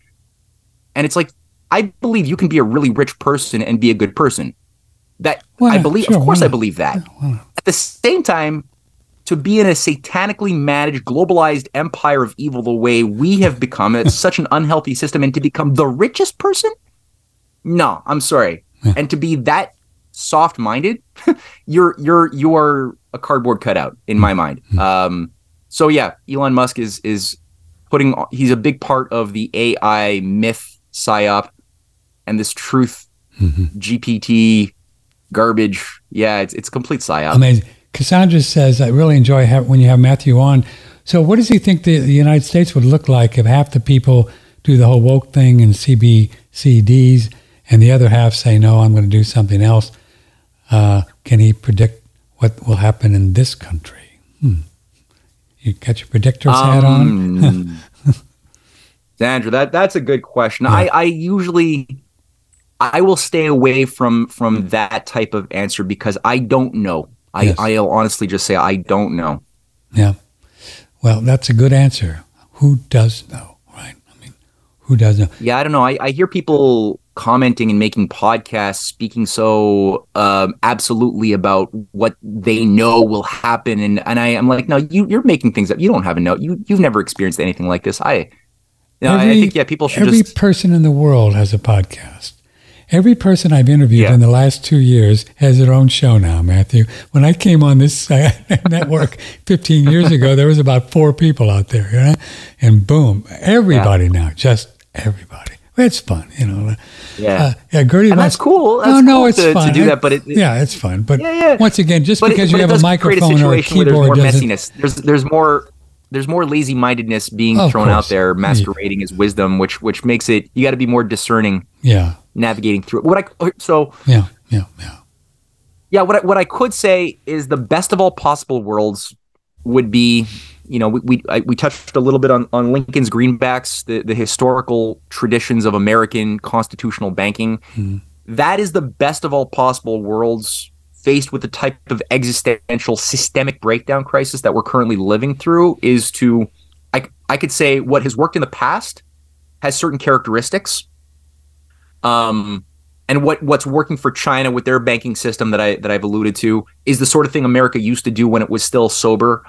And it's like, I believe you can be a really rich person and be a good person. That well, I believe, sure, of course well, I believe that. Well. At the same time, to be in a satanically managed, globalized empire of evil the way we have become, it's such an unhealthy system, and to become the richest person? No, I'm sorry. Yeah. And to be that soft-minded, you're you're you're a cardboard cutout in my mind. Um, so yeah, Elon Musk is is putting he's a big part of the A I myth psyop and this truth mm-hmm. G P T garbage. Yeah, it's it's complete psyop. Amazing. Cassandra says, I really enjoy ha- when you have Matthew on. So what does he think the, the United States would look like if half the people do the whole woke thing and C B C Ds, and the other half say, no, I'm going to do something else? Uh, can he predict what will happen in this country? Hmm. You got your predictor's um, hat on? Sandra, that, that's a good question. Yeah. I, I usually, I will stay away from, from that type of answer because I don't know. I, yes. I'll honestly just say I don't know. Yeah. Well, that's a good answer. Who does know, right? I mean, who does know? Yeah, I don't know. I, I hear people commenting and making podcasts, speaking so um, absolutely about what they know will happen, and and I am like, no, you you're making things up. You don't have a note. You you've never experienced anything like this. I, you know, every, I think yeah, people should. Every just... person in the world has a podcast. Every person I've interviewed yeah. in the last two years has their own show now, Matthew. When I came on this uh, network fifteen years ago, there was about four people out there, you know? And boom, everybody yeah. now, just everybody. It's fun, you know. Yeah, uh, yeah. Gertie, and that's cool. That's no, no, cool it's to, fun to do that, but it, it, yeah, it's fun. But yeah, yeah. once again, just but because it, you have a microphone a or a keyboard, there's more messiness. There's there's more there's more lazy mindedness being oh, thrown out there, masquerading yeah. as wisdom, which which makes it you got to be more discerning. Yeah, navigating through it. What I so yeah yeah yeah yeah what I, what I could say is the best of all possible worlds would be. You know, we we, I, we touched a little bit on, on Lincoln's greenbacks, the, the historical traditions of American constitutional banking. Mm. That is the best of all possible worlds faced with the type of existential systemic breakdown crisis that we're currently living through is to, I, I could say what has worked in the past has certain characteristics. Um, and what, what's working for China with their banking system that I that I've alluded to is the sort of thing America used to do when it was still sober.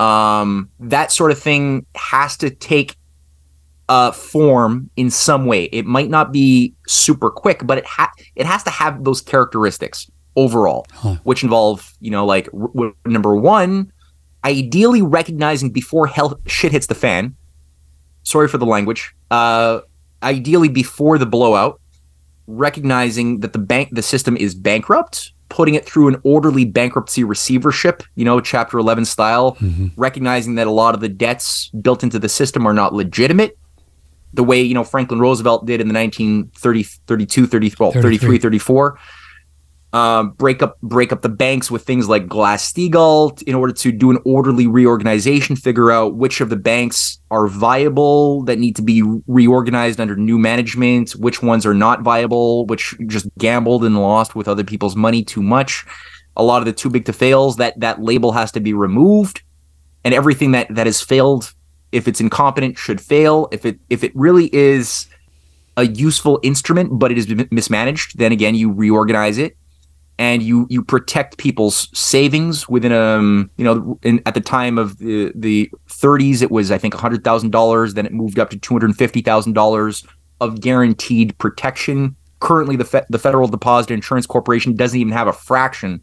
Um, that sort of thing has to take uh, form in some way. It might not be super quick, but it ha- it has to have those characteristics overall, huh. which involve, you know, like r- r- number one, ideally recognizing before hell shit hits the fan. Sorry for the language. Uh, ideally before the blowout, recognizing that the bank, the system is bankrupt. Putting it through an orderly bankruptcy receivership, you know, Chapter eleven style, mm-hmm. recognizing that a lot of the debts built into the system are not legitimate, the way, you know, Franklin Roosevelt did in the nineteen thirty, thirty-two, thirty, well, thirty-three, thirty-four. Um, break up, break up the banks with things like Glass-Steagall in order to do an orderly reorganization, figure out which of the banks are viable that need to be reorganized under new management, which ones are not viable, which just gambled and lost with other people's money too much. A lot of the too big to fails, that that label has to be removed, and everything that that has failed, if it's incompetent, should fail. If it if it really is a useful instrument, but it is mismanaged, then again you reorganize it. and you you protect people's savings within um you know in, at the time of the the thirties it was I think one hundred thousand dollars, then it moved up to two hundred fifty thousand dollars of guaranteed protection. Currently the fe- the Federal Deposit Insurance Corporation doesn't even have a fraction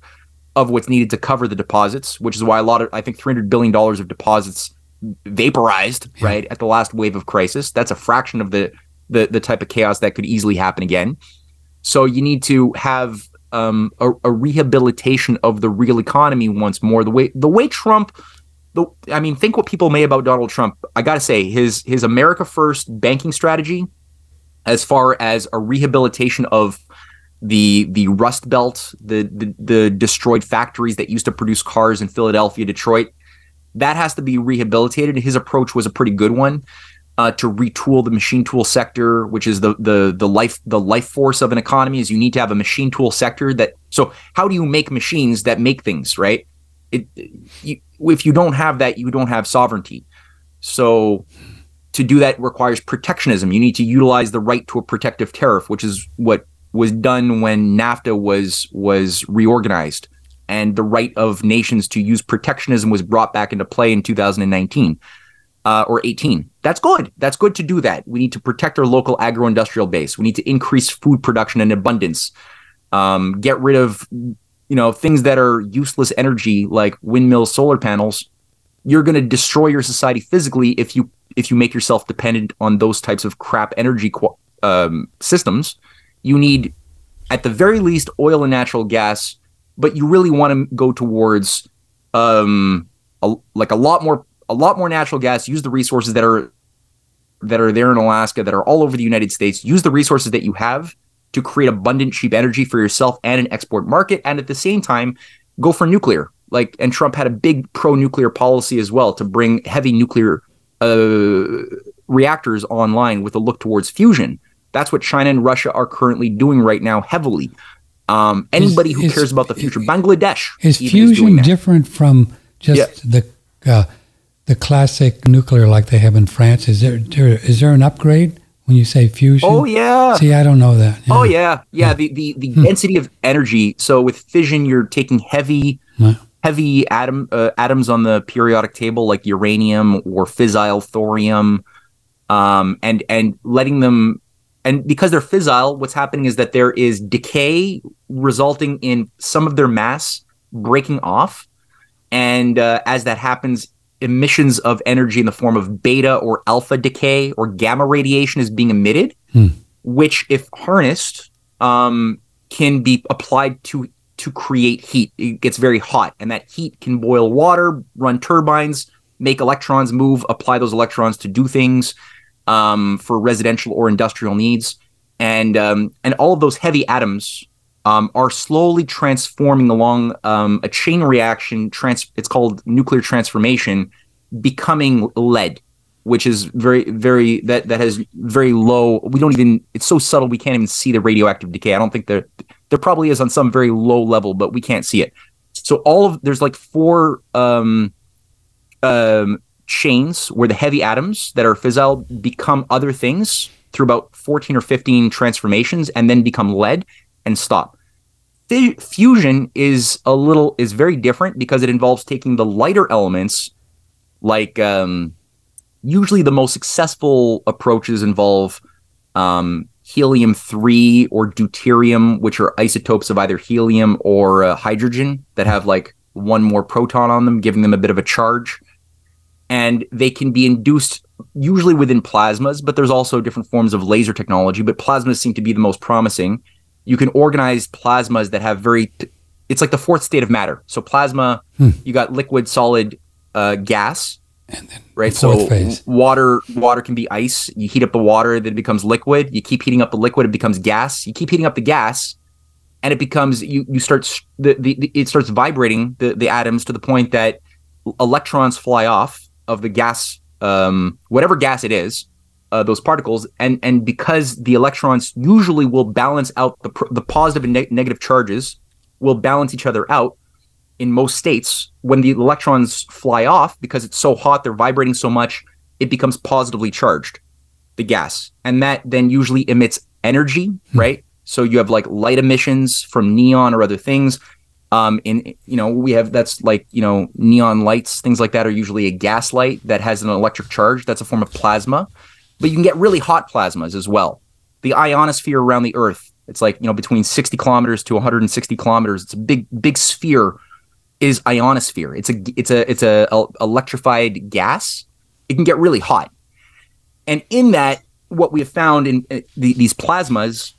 of what's needed to cover the deposits, which is why a lot of I think three hundred billion dollars of deposits vaporized yeah. right at the last wave of crisis. That's a fraction of the the the type of chaos that could easily happen again. So you need to have um, a, a rehabilitation of the real economy once more. The way the way Trump, the I mean, think what people may about Donald Trump. I got to say, his his America First banking strategy, as far as a rehabilitation of the the Rust Belt, the the, the destroyed factories that used to produce cars in Philadelphia, Detroit, that has to be rehabilitated. His approach was a pretty good one. Uh, to retool the machine tool sector, which is the the the life the life force of an economy, is you need to have a machine tool sector. That so how do you make machines that make things, right? It you, if you don't have that, you don't have sovereignty. So to do that requires protectionism. You need to utilize the right to a protective tariff, which is what was done when NAFTA was was reorganized, and the right of nations to use protectionism was brought back into play in two thousand nineteen. Uh, or eighteen. That's good. That's good to do that. We need to protect our local agro-industrial base. We need to increase food production and abundance. Um, get rid of, you know, things that are useless energy like windmills, solar panels. You're going to destroy your society physically if you if you make yourself dependent on those types of crap energy um, systems. You need, at the very least, oil and natural gas. But you really want to go towards um, a, like a lot more. A lot more natural gas. Use the resources that are that are there in Alaska, that are all over the United States. Use the resources that you have to create abundant, cheap energy for yourself and an export market. And at the same time, go for nuclear. Like, and Trump had a big pro-nuclear policy as well, to bring heavy nuclear uh, reactors online with a look towards fusion. That's what China and Russia are currently doing right now heavily. Um, anybody is, who is, cares about the future, is, Bangladesh. Is fusion is different from just yeah. the... Uh, The classic nuclear like they have in France? Is there, there is there an upgrade when you say fusion? Oh, yeah. See, I don't know that. Yeah. Oh, yeah. Yeah, yeah. the, the, the hmm. density of energy. So with fission, you're taking heavy huh? heavy atom uh, atoms on the periodic table, like uranium or fissile thorium, um, and, and letting them... And because they're fissile, what's happening is that there is decay resulting in some of their mass breaking off. And uh, as that happens... emissions of energy in the form of beta or alpha decay or gamma radiation is being emitted, hmm. which, if harnessed, um, can be applied to to create heat. It gets very hot, and that heat can boil water, run turbines, make electrons move, apply those electrons to do things um, for residential or industrial needs. And um, and all of those heavy atoms Um, are slowly transforming along um, a chain reaction. Trans- it's called nuclear transformation, becoming lead, which is very, very that that has very low. We don't even. It's so subtle we can't even see the radioactive decay. I don't think there there probably is on some very low level, but we can't see it. So all of there's like four um, um, chains where the heavy atoms that are fissile become other things through about fourteen or fifteen transformations, and then become lead and stop. Fusion is a little is very different because it involves taking the lighter elements, like um, usually the most successful approaches involve um, helium three or deuterium, which are isotopes of either helium or uh, hydrogen that have like one more proton on them, giving them a bit of a charge. And they can be induced usually within plasmas, but there's also different forms of laser technology, but plasmas seem to be the most promising. You can organize plasmas that have very, it's like the fourth state of matter. So plasma, hmm. you got liquid, solid, uh, gas, and then right? The fourth so phase. water, water can be ice. You heat up the water, then it becomes liquid. You keep heating up the liquid, it becomes gas. You keep heating up the gas, and it becomes, you, you start, the, the, the it starts vibrating the, the atoms to the point that electrons fly off of the gas, um, whatever gas it is. Uh, those particles, and and because the electrons usually will balance out the pr- the positive and ne- negative charges will balance each other out in most states. When the electrons fly off, because it's so hot, they're vibrating so much, it becomes positively charged, the gas, and that then usually emits energy, right? So you have like light emissions from neon or other things. Um, in you know we have that's like you know neon lights, things like that are usually a gas light that has an electric charge. That's a form of plasma, but you can get really hot plasmas as well. The ionosphere around the Earth, it's like you know between sixty kilometers to one hundred sixty kilometers. It's a big big sphere. Is ionosphere. It's a it's a it's a, a electrified gas. It can get really hot, and in that, what we have found in uh, the, these plasmas,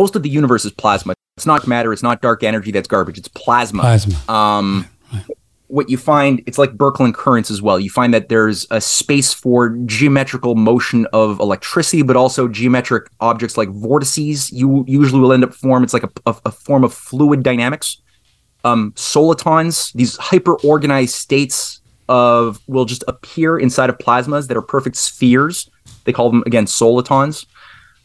most of the universe is plasma. It's not matter. It's not dark energy. That's garbage. It's plasma. Plasma. Um, right. What you find, it's like Birkeland currents as well. You find that there's a space for geometrical motion of electricity, but also geometric objects like vortices. You usually will end up form. It's like a, a, a form of fluid dynamics. Um, solitons, these hyper-organized states of will just appear inside of plasmas that are perfect spheres. They call them, again, solitons.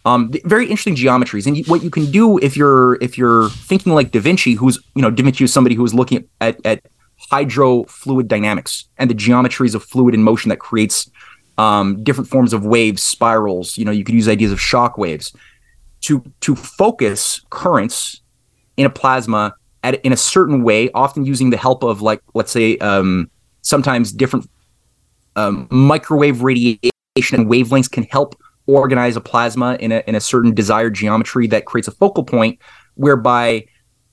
Um, very interesting geometries. And what you can do if you're if you're thinking like Da Vinci, who's, you know, Da Vinci is somebody who was looking at, at hydrofluid dynamics and the geometries of fluid in motion that creates um, different forms of waves, spirals. You know, you could use ideas of shock waves to to focus currents in a plasma at, in a certain way, often using the help of, like, let's say, um, sometimes different um, microwave radiation and wavelengths can help organize a plasma in a in a certain desired geometry that creates a focal point, whereby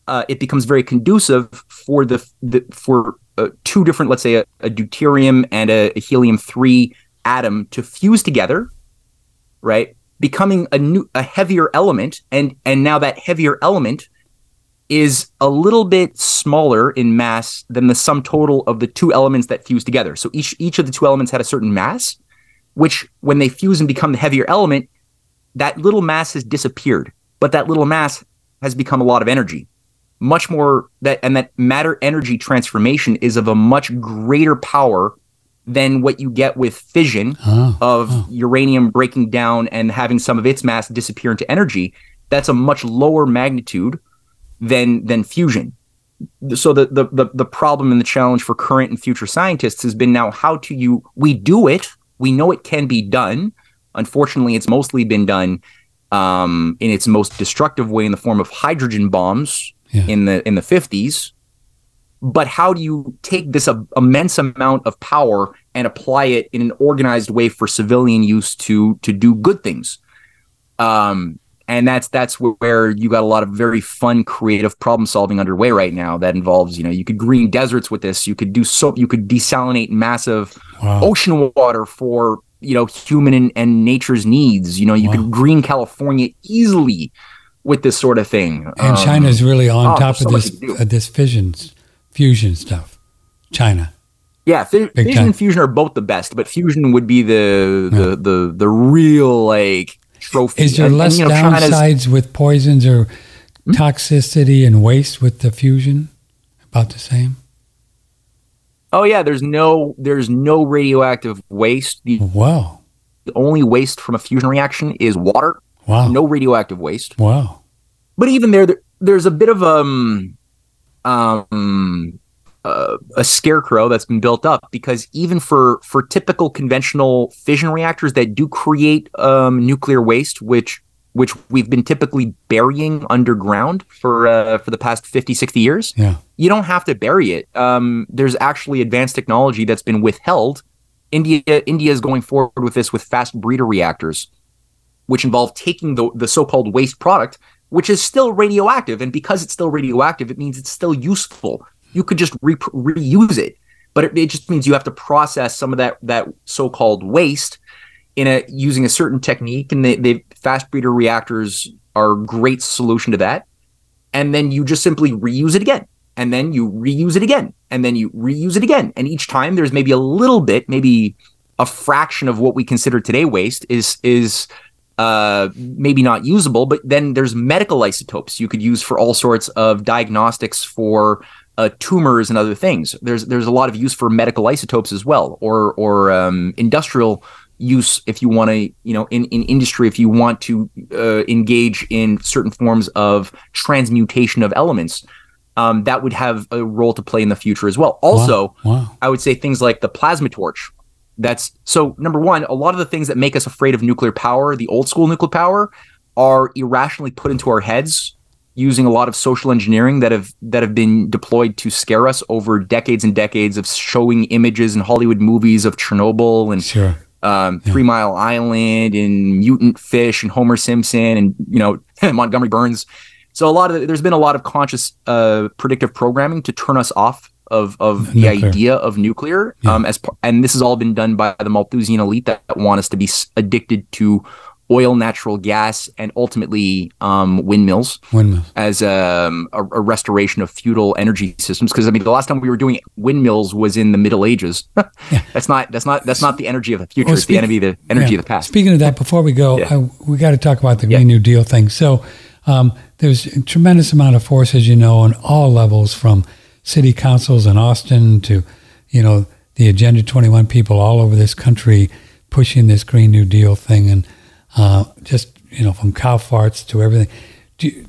uh, it becomes very conducive for the, the for uh, two different, let's say, a, a deuterium and a, a helium three atom to fuse together, right? Becoming a new a heavier element, and and now that heavier element is a little bit smaller in mass than the sum total of the two elements that fuse together. So each each of the two elements had a certain mass, which when they fuse and become the heavier element, that little mass has disappeared. But that little mass has become a lot of energy, much more that, and that matter energy transformation is of a much greater power than what you get with fission oh, of oh. uranium breaking down and having some of its mass disappear into energy. That's a much lower magnitude than than fusion. So the, the the the problem and the challenge for current and future scientists has been now how to you we do it. We know it can be done. Unfortunately, it's mostly been done um, in its most destructive way in the form of hydrogen bombs yeah. in the in the fifties. But how do you take this uh, immense amount of power and apply it in an organized way for civilian use to to do good things? Um, And that's that's where you got a lot of very fun, creative problem solving underway right now. That involves, you know, you could green deserts with this. You could do so. You could desalinate massive wow. ocean water for, you know, human and, and nature's needs. You know, you wow. could green California easily with this sort of thing. And um, China's really on oh, top of so this uh, this fission, fusion stuff. China. Yeah, f- fission time. and fusion are both the best, but fusion would be the the yeah. the, the, the real like. Trophy. Is there and, less and, you know, downsides China's... with poisons or toxicity and waste with the fusion? About the same? Oh yeah, there's no there's no radioactive waste. The, wow. The only waste from a fusion reaction is water. Wow. No radioactive waste. Wow. But even there, there there's a bit of um um uh, a scarecrow that's been built up, because even for, for typical conventional fission reactors that do create um, nuclear waste, which which we've been typically burying underground for uh, for the past fifty, sixty years, yeah. you don't have to bury it. Um, there's actually advanced technology that's been withheld. India India is going forward with this with fast breeder reactors, which involve taking the the so-called waste product, which is still radioactive. And because it's still radioactive, it means it's still useful. You could just re- reuse it, but it, it just means you have to process some of that, that so-called waste in a using a certain technique, and the, the fast breeder reactors are a great solution to that. And then you just simply reuse it again, and then you reuse it again, and then you reuse it again. And each time there's maybe a little bit, maybe a fraction of what we consider today waste is is uh, maybe not usable, but then there's medical isotopes you could use for all sorts of diagnostics for Uh, tumors and other things. There's there's a lot of use for medical isotopes as well, or or um, industrial use if you want to, you know, in, in industry if you want to uh, engage in certain forms of transmutation of elements. Um, that would have a role to play in the future as well. Also, wow. Wow. I would say things like the plasma torch. That's so number one. A lot of the things that make us afraid of nuclear power, the old school nuclear power, are irrationally put into our heads using a lot of social engineering that have that have been deployed to scare us over decades and decades of showing images in Hollywood movies of Chernobyl and sure. um, yeah. Three Mile Island and Mutant Fish and Homer Simpson and, you know, Montgomery Burns. So a lot of there's been a lot of conscious uh, predictive programming to turn us off of of nuclear. the idea of nuclear. Yeah. Um, as and this has all been done by the Malthusian elite that, that want us to be addicted to oil, natural gas, and ultimately um, windmills, windmills as um, a, a restoration of feudal energy systems. Because I mean, the last time we were doing windmills was in the Middle Ages. yeah. That's not that's not that's not the energy of the future. Well, it's speak, the energy the energy yeah. of the past. Speaking of that, before we go, yeah. I, we got to talk about the Green yeah. New Deal thing. So. Um, there's a tremendous amount of force, as you know, on all levels, from city councils in Austin to, you know, the Agenda twenty-one people all over this country pushing this Green New Deal thing, and uh, just, you know, from cow farts to everything. Do you,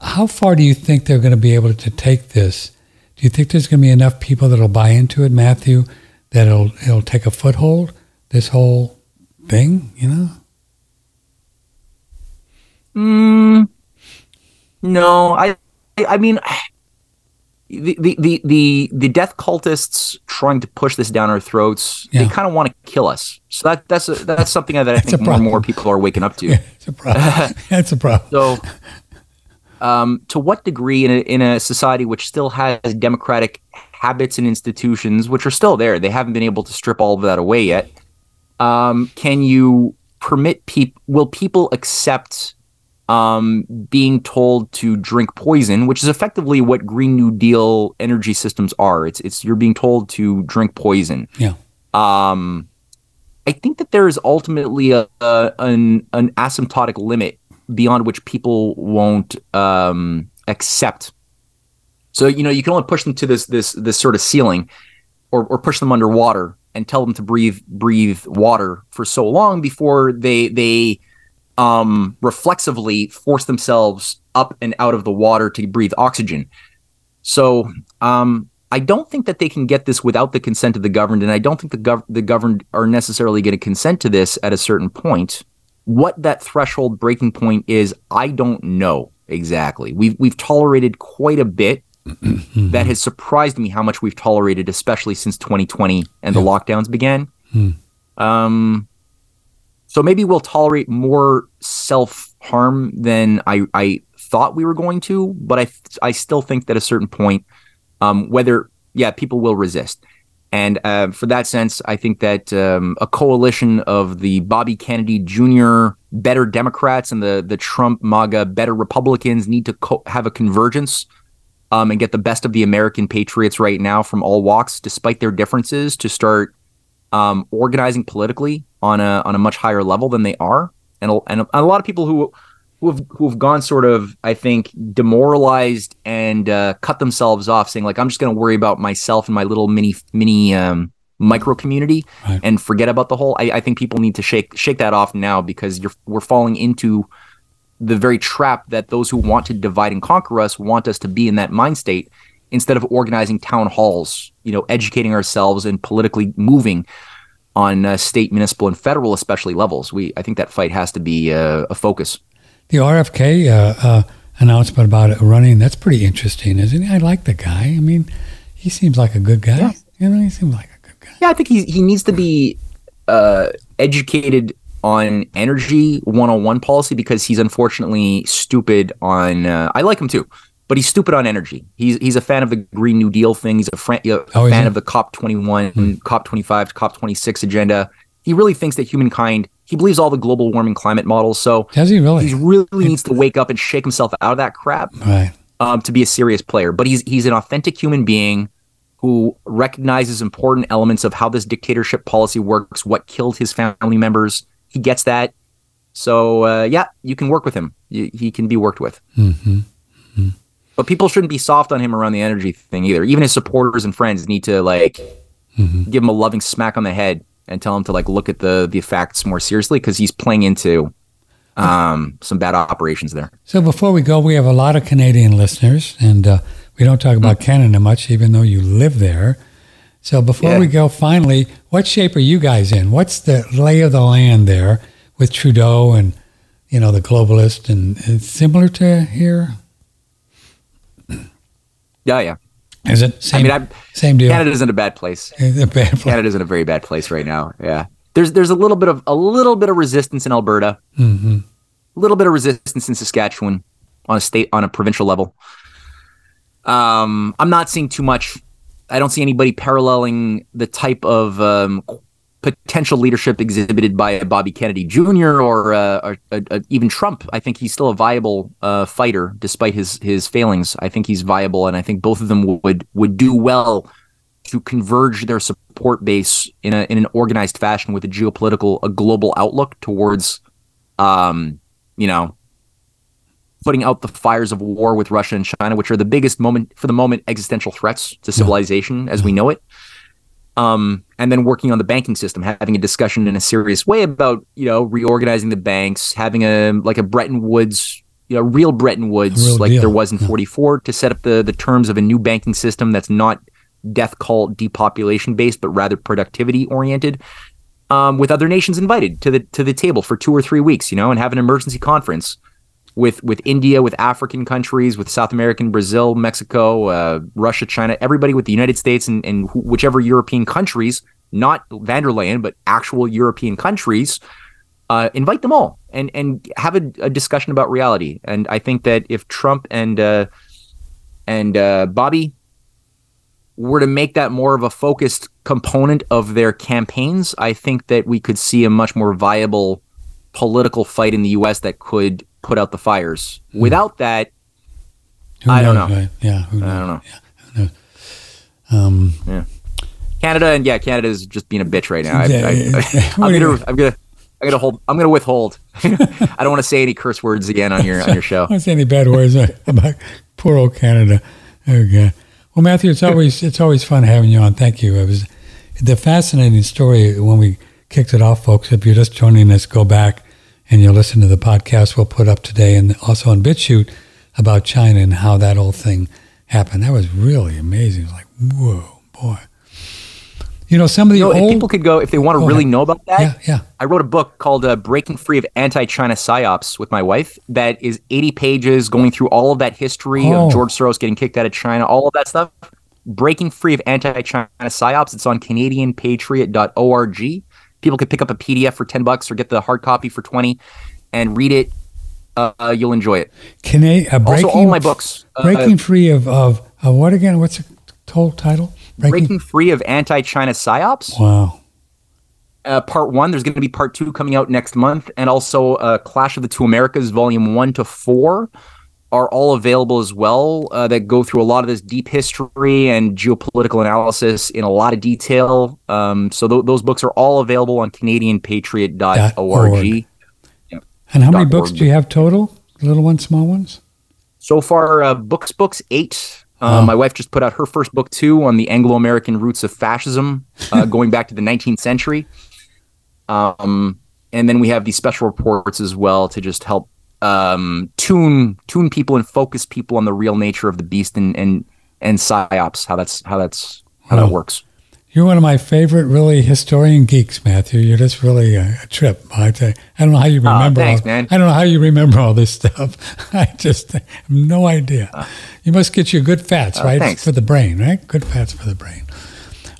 how far do you think they're going to be able to take this? Do you think there's going to be enough people that'll buy into it, Matthew, that it'll it'll take a foothold, this whole thing, you know? Hmm. No, I, I mean, the, the, the, the death cultists trying to push this down our throats, yeah. they kind of want to kill us. So that that's a, that's something that I that's think more and more people are waking up to. Yeah, it's a problem. That's a problem. So, um, to what degree in a, in a society which still has democratic habits and institutions, which are still there, they haven't been able to strip all of that away yet. Um, can you permit people? Will people accept? Um, being told to drink poison, which is effectively what Green New Deal energy systems are. It's it's you're being told to drink poison. Yeah. Um, I think that there is ultimately a, a an an asymptotic limit beyond which people won't um, accept. So, you know, you can only push them to this this this sort of ceiling, or or push them underwater and tell them to breathe breathe water for so long before they they. Um, reflexively force themselves up and out of the water to breathe oxygen. So um, I don't think that they can get this without the consent of the governed, and I don't think the, gov- the governed are necessarily going to consent to this at a certain point. What that threshold breaking point is, I don't know exactly. We've we've tolerated quite a bit. That has surprised me how much we've tolerated, especially since twenty twenty and yeah. the lockdowns began. Hmm. Um. So maybe we'll tolerate more self-harm than I, I thought we were going to, but I I still think that at a certain point, um, whether, yeah, people will resist. And uh, for that sense, I think that um, a coalition of the Bobby Kennedy Junior Better Democrats and the the Trump MAGA Better Republicans need to co- have a convergence um, and get the best of the American patriots right now from all walks, despite their differences, to start Um, organizing politically on a on a much higher level than they are, and a, and a lot of people who who have who have gone sort of, I think, demoralized and uh, cut themselves off, saying like, I'm just going to worry about myself and my little mini mini um, micro community right. and forget about the whole. I, I think people need to shake shake that off now, because you're we're falling into the very trap that those who want to divide and conquer us want us to be in that mind state. Instead of organizing town halls, you know, educating ourselves and politically moving on uh, state, municipal, and federal, especially levels, we I think that fight has to be uh, a focus. The R F K uh, uh, announcement about it running—that's pretty interesting, isn't it? I like the guy. I mean, he seems like a good guy. Yeah. You know, he seems like a good guy. Yeah, I think he he needs to be uh, educated on energy one-on-one policy, because he's unfortunately stupid on. Uh, I like him too. But he's stupid on energy. He's he's a fan of the Green New Deal thing. He's a, fran- a oh, fan of the COP twenty-one, mm-hmm. COP twenty-five, COP twenty-six agenda. He really thinks that humankind, he believes all the global warming climate models. So does he really? He really it's, needs to wake up and shake himself out of that crap right. um, to be a serious player. But he's he's an authentic human being who recognizes important elements of how this dictatorship policy works, what killed his family members. He gets that. So, uh, yeah, you can work with him. You, he can be worked with. Mm-hmm. Mm-hmm. But people shouldn't be soft on him around the energy thing either. Even his supporters and friends need to like mm-hmm. give him a loving smack on the head and tell him to like look at the the facts more seriously, because he's playing into um, some bad operations there. So before we go, we have a lot of Canadian listeners, and uh, we don't talk about mm-hmm. Canada much, even though you live there. So before yeah. we go, finally, what shape are you guys in? What's the lay of the land there with Trudeau and you know, the globalist, and it's similar to here. Yeah, yeah. Is it same? I mean, I'm, same deal. Canada isn't a bad place. It's a bad place. Canada isn't a very bad place right now. Yeah, there's there's a little bit of a little bit of resistance in Alberta, mm-hmm. a little bit of resistance in Saskatchewan, on a state on a provincial level. Um, I'm not seeing too much. I don't see anybody paralleling the type of um, potential leadership exhibited by Bobby Kennedy Junior or, uh, or uh, even Trump. I think he's still a viable uh, fighter despite his his failings. I think he's viable, and I think both of them would would do well to converge their support base in a in an organized fashion with a geopolitical, a global outlook towards, um, you know, putting out the fires of war with Russia and China, which are the biggest moment for the moment existential threats to civilization yeah. as we know it. Um, and then working on the banking system, having a discussion in a serious way about, you know, reorganizing the banks, having a like a Bretton Woods, you know, real Bretton Woods real like deal. There was in forty-four yeah. to set up the, the terms of a new banking system that's not death call depopulation based, but rather productivity oriented. Um, with other nations invited to the to the table for two or three weeks, you know, and have an emergency conference. With with India, with African countries, with South America, Brazil, Mexico, uh, Russia, China, everybody, with the United States and, and wh- whichever European countries, not van der Leyen, but actual European countries, uh, invite them all and and have a, a discussion about reality. And I think that if Trump and uh, and uh, Bobby were to make that more of a focused component of their campaigns, I think that we could see a much more viable political fight in the U S that could put out the fires. Without that, who I knows, don't know. Right? Yeah, who knows? I don't know. Yeah, who knows? Um, yeah. Canada and yeah, Canada is just being a bitch right now. I, yeah, I, I, I'm, gonna, I'm gonna, I'm gonna hold. I'm gonna withhold. I don't want to say any curse words again on your on your show. I don't want to say any bad words about poor old Canada. Oh God. Well, Matthew, it's always it's always fun having you on. Thank you. It was the fascinating story when we kicked it off, folks. If you're just joining us, go back. And you'll listen to the podcast we'll put up today and also on BitChute about China and how that whole thing happened. That was really amazing. It was like, whoa, boy. You know, some of the you know, old... If people could go, if they want to really ahead. know about that, yeah, yeah. I wrote a book called uh, Breaking Free of Anti-China PsyOps with my wife that is eighty pages going through all of that history oh. of George Soros getting kicked out of China, all of that stuff. Breaking Free of Anti-China PsyOps. It's on Canadian Patriot dot org. People could pick up a P D F for ten bucks or get the hard copy for twenty and read it. Uh, you'll enjoy it. Can I, uh, breaking, also, all my books. Breaking uh, Free of, of uh, what again? What's the total title? Breaking, breaking Free of Anti-China PsyOps. Wow. Uh, part one. There's going to be part two coming out next month. And also uh, Clash of the Two Americas, volume one to four are all available as well uh, that go through a lot of this deep history and geopolitical analysis in a lot of detail. Um, so th- those books are all available on Canadian Patriot dot org. Yeah. And how many books org. do you have total? Little ones, small ones? So far, uh, books, books, eight. Um, wow. My wife just put out her first book, too, on the Anglo-American roots of fascism, uh, going back to the nineteenth century. Um, and then we have these special reports as well to just help Um, tune tune people and focus people on the real nature of the beast and and, and psyops. How that's how that's how well, that works. You're one of my favorite, really historian geeks, Matthew. You're just really a, a trip. I tell you, I don't know how you remember. Uh, thanks, all, man. I don't know how you remember all this stuff. I just I have no idea. Uh, you must get your good fats, uh, right? Thanks. For the brain, right? Good fats for the brain.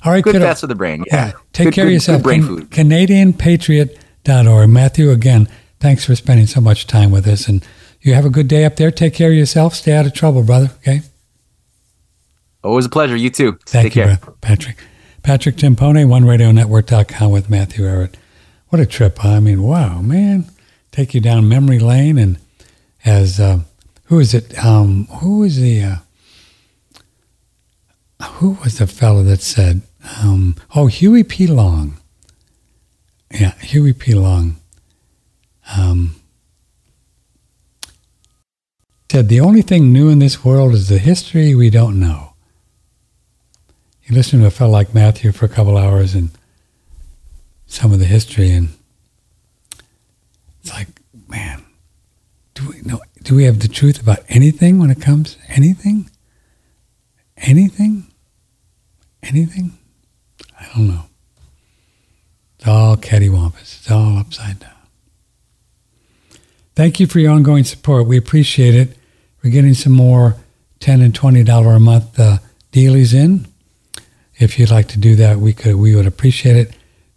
All right, good kiddo. fats for the brain. Yeah. yeah. Take good, care good, of yourself. Good brain food. Canadian Patriot dot org. Matthew, again. Thanks for spending so much time with us, and you have a good day up there. Take care of yourself. Stay out of trouble, brother, okay? Always a pleasure. You too. Thank you, Patrick. Patrick Timpone, one radio network dot com with Matthew Ehret. What a trip. I mean, wow, man. Take you down memory lane, and as, uh, who is it, um, who is the, uh, who was the fellow that said, um, oh, Huey P. Long. Yeah, Huey P. Long. Um, said, the only thing new in this world is the history we don't know. You listen to a fellow like Matthew for a couple hours and some of the history, and it's like, man, do we know? Do we have the truth about anything when it comes to anything? Anything? Anything? I don't know. It's all cattywampus. It's all upside down. Thank you for your ongoing support. We appreciate it. We're getting some more ten dollars and twenty dollars a month uh, dailies in. If you'd like to do that, we could, we would appreciate it.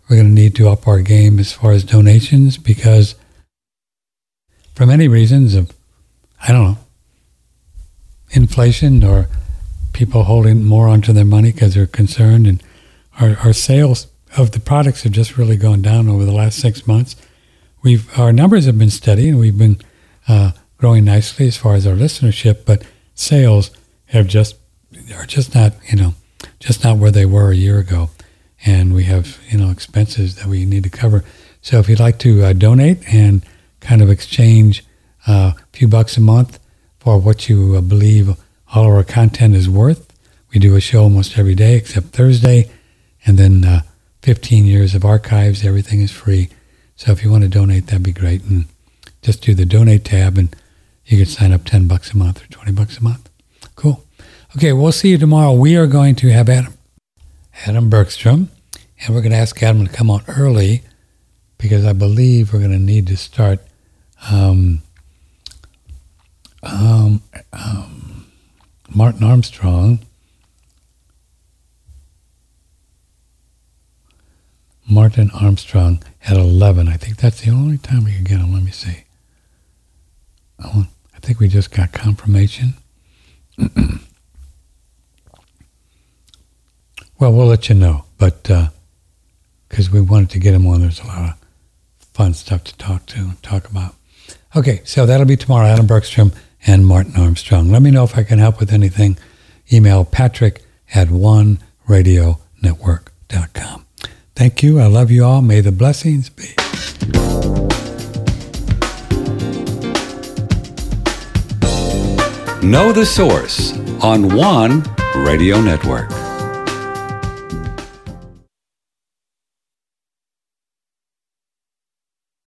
We're going to need to up our game as far as donations because for many reasons of, I don't know, inflation or people holding more onto their money because they're concerned. And our, our sales of the products have just really gone down over the last six months. We've Our numbers have been steady and we've been uh, growing nicely as far as our listenership, but sales have just are just not, you know, just not where they were a year ago. And we have, you know, expenses that we need to cover. So if you'd like to uh, donate and kind of exchange uh, a few bucks a month for what you uh, believe all of our content is worth, we do a show almost every day except Thursday, and then uh, fifteen years of archives, everything is free. So if you want to donate, that'd be great. And just do the donate tab and you can sign up ten bucks a month or twenty bucks a month. Cool. Okay, we'll see you tomorrow. We are going to have Adam Adam Bergstrom, and we're going to ask Adam to come on early because I believe we're going to need to start um, um, um, Martin Armstrong. Martin Armstrong at eleven. I think that's the only time we can get him. Let me see. Oh, I think we just got confirmation. Well, we'll let you know, but because uh, we wanted to get him on, there's a lot of fun stuff to talk to and talk about. Okay, so that'll be tomorrow, Adam Bergstrom and Martin Armstrong. Let me know if I can help with anything. Email Patrick at one radio network dot com. Thank you. I love you all. May the blessings be. Know the Source on One Radio Network.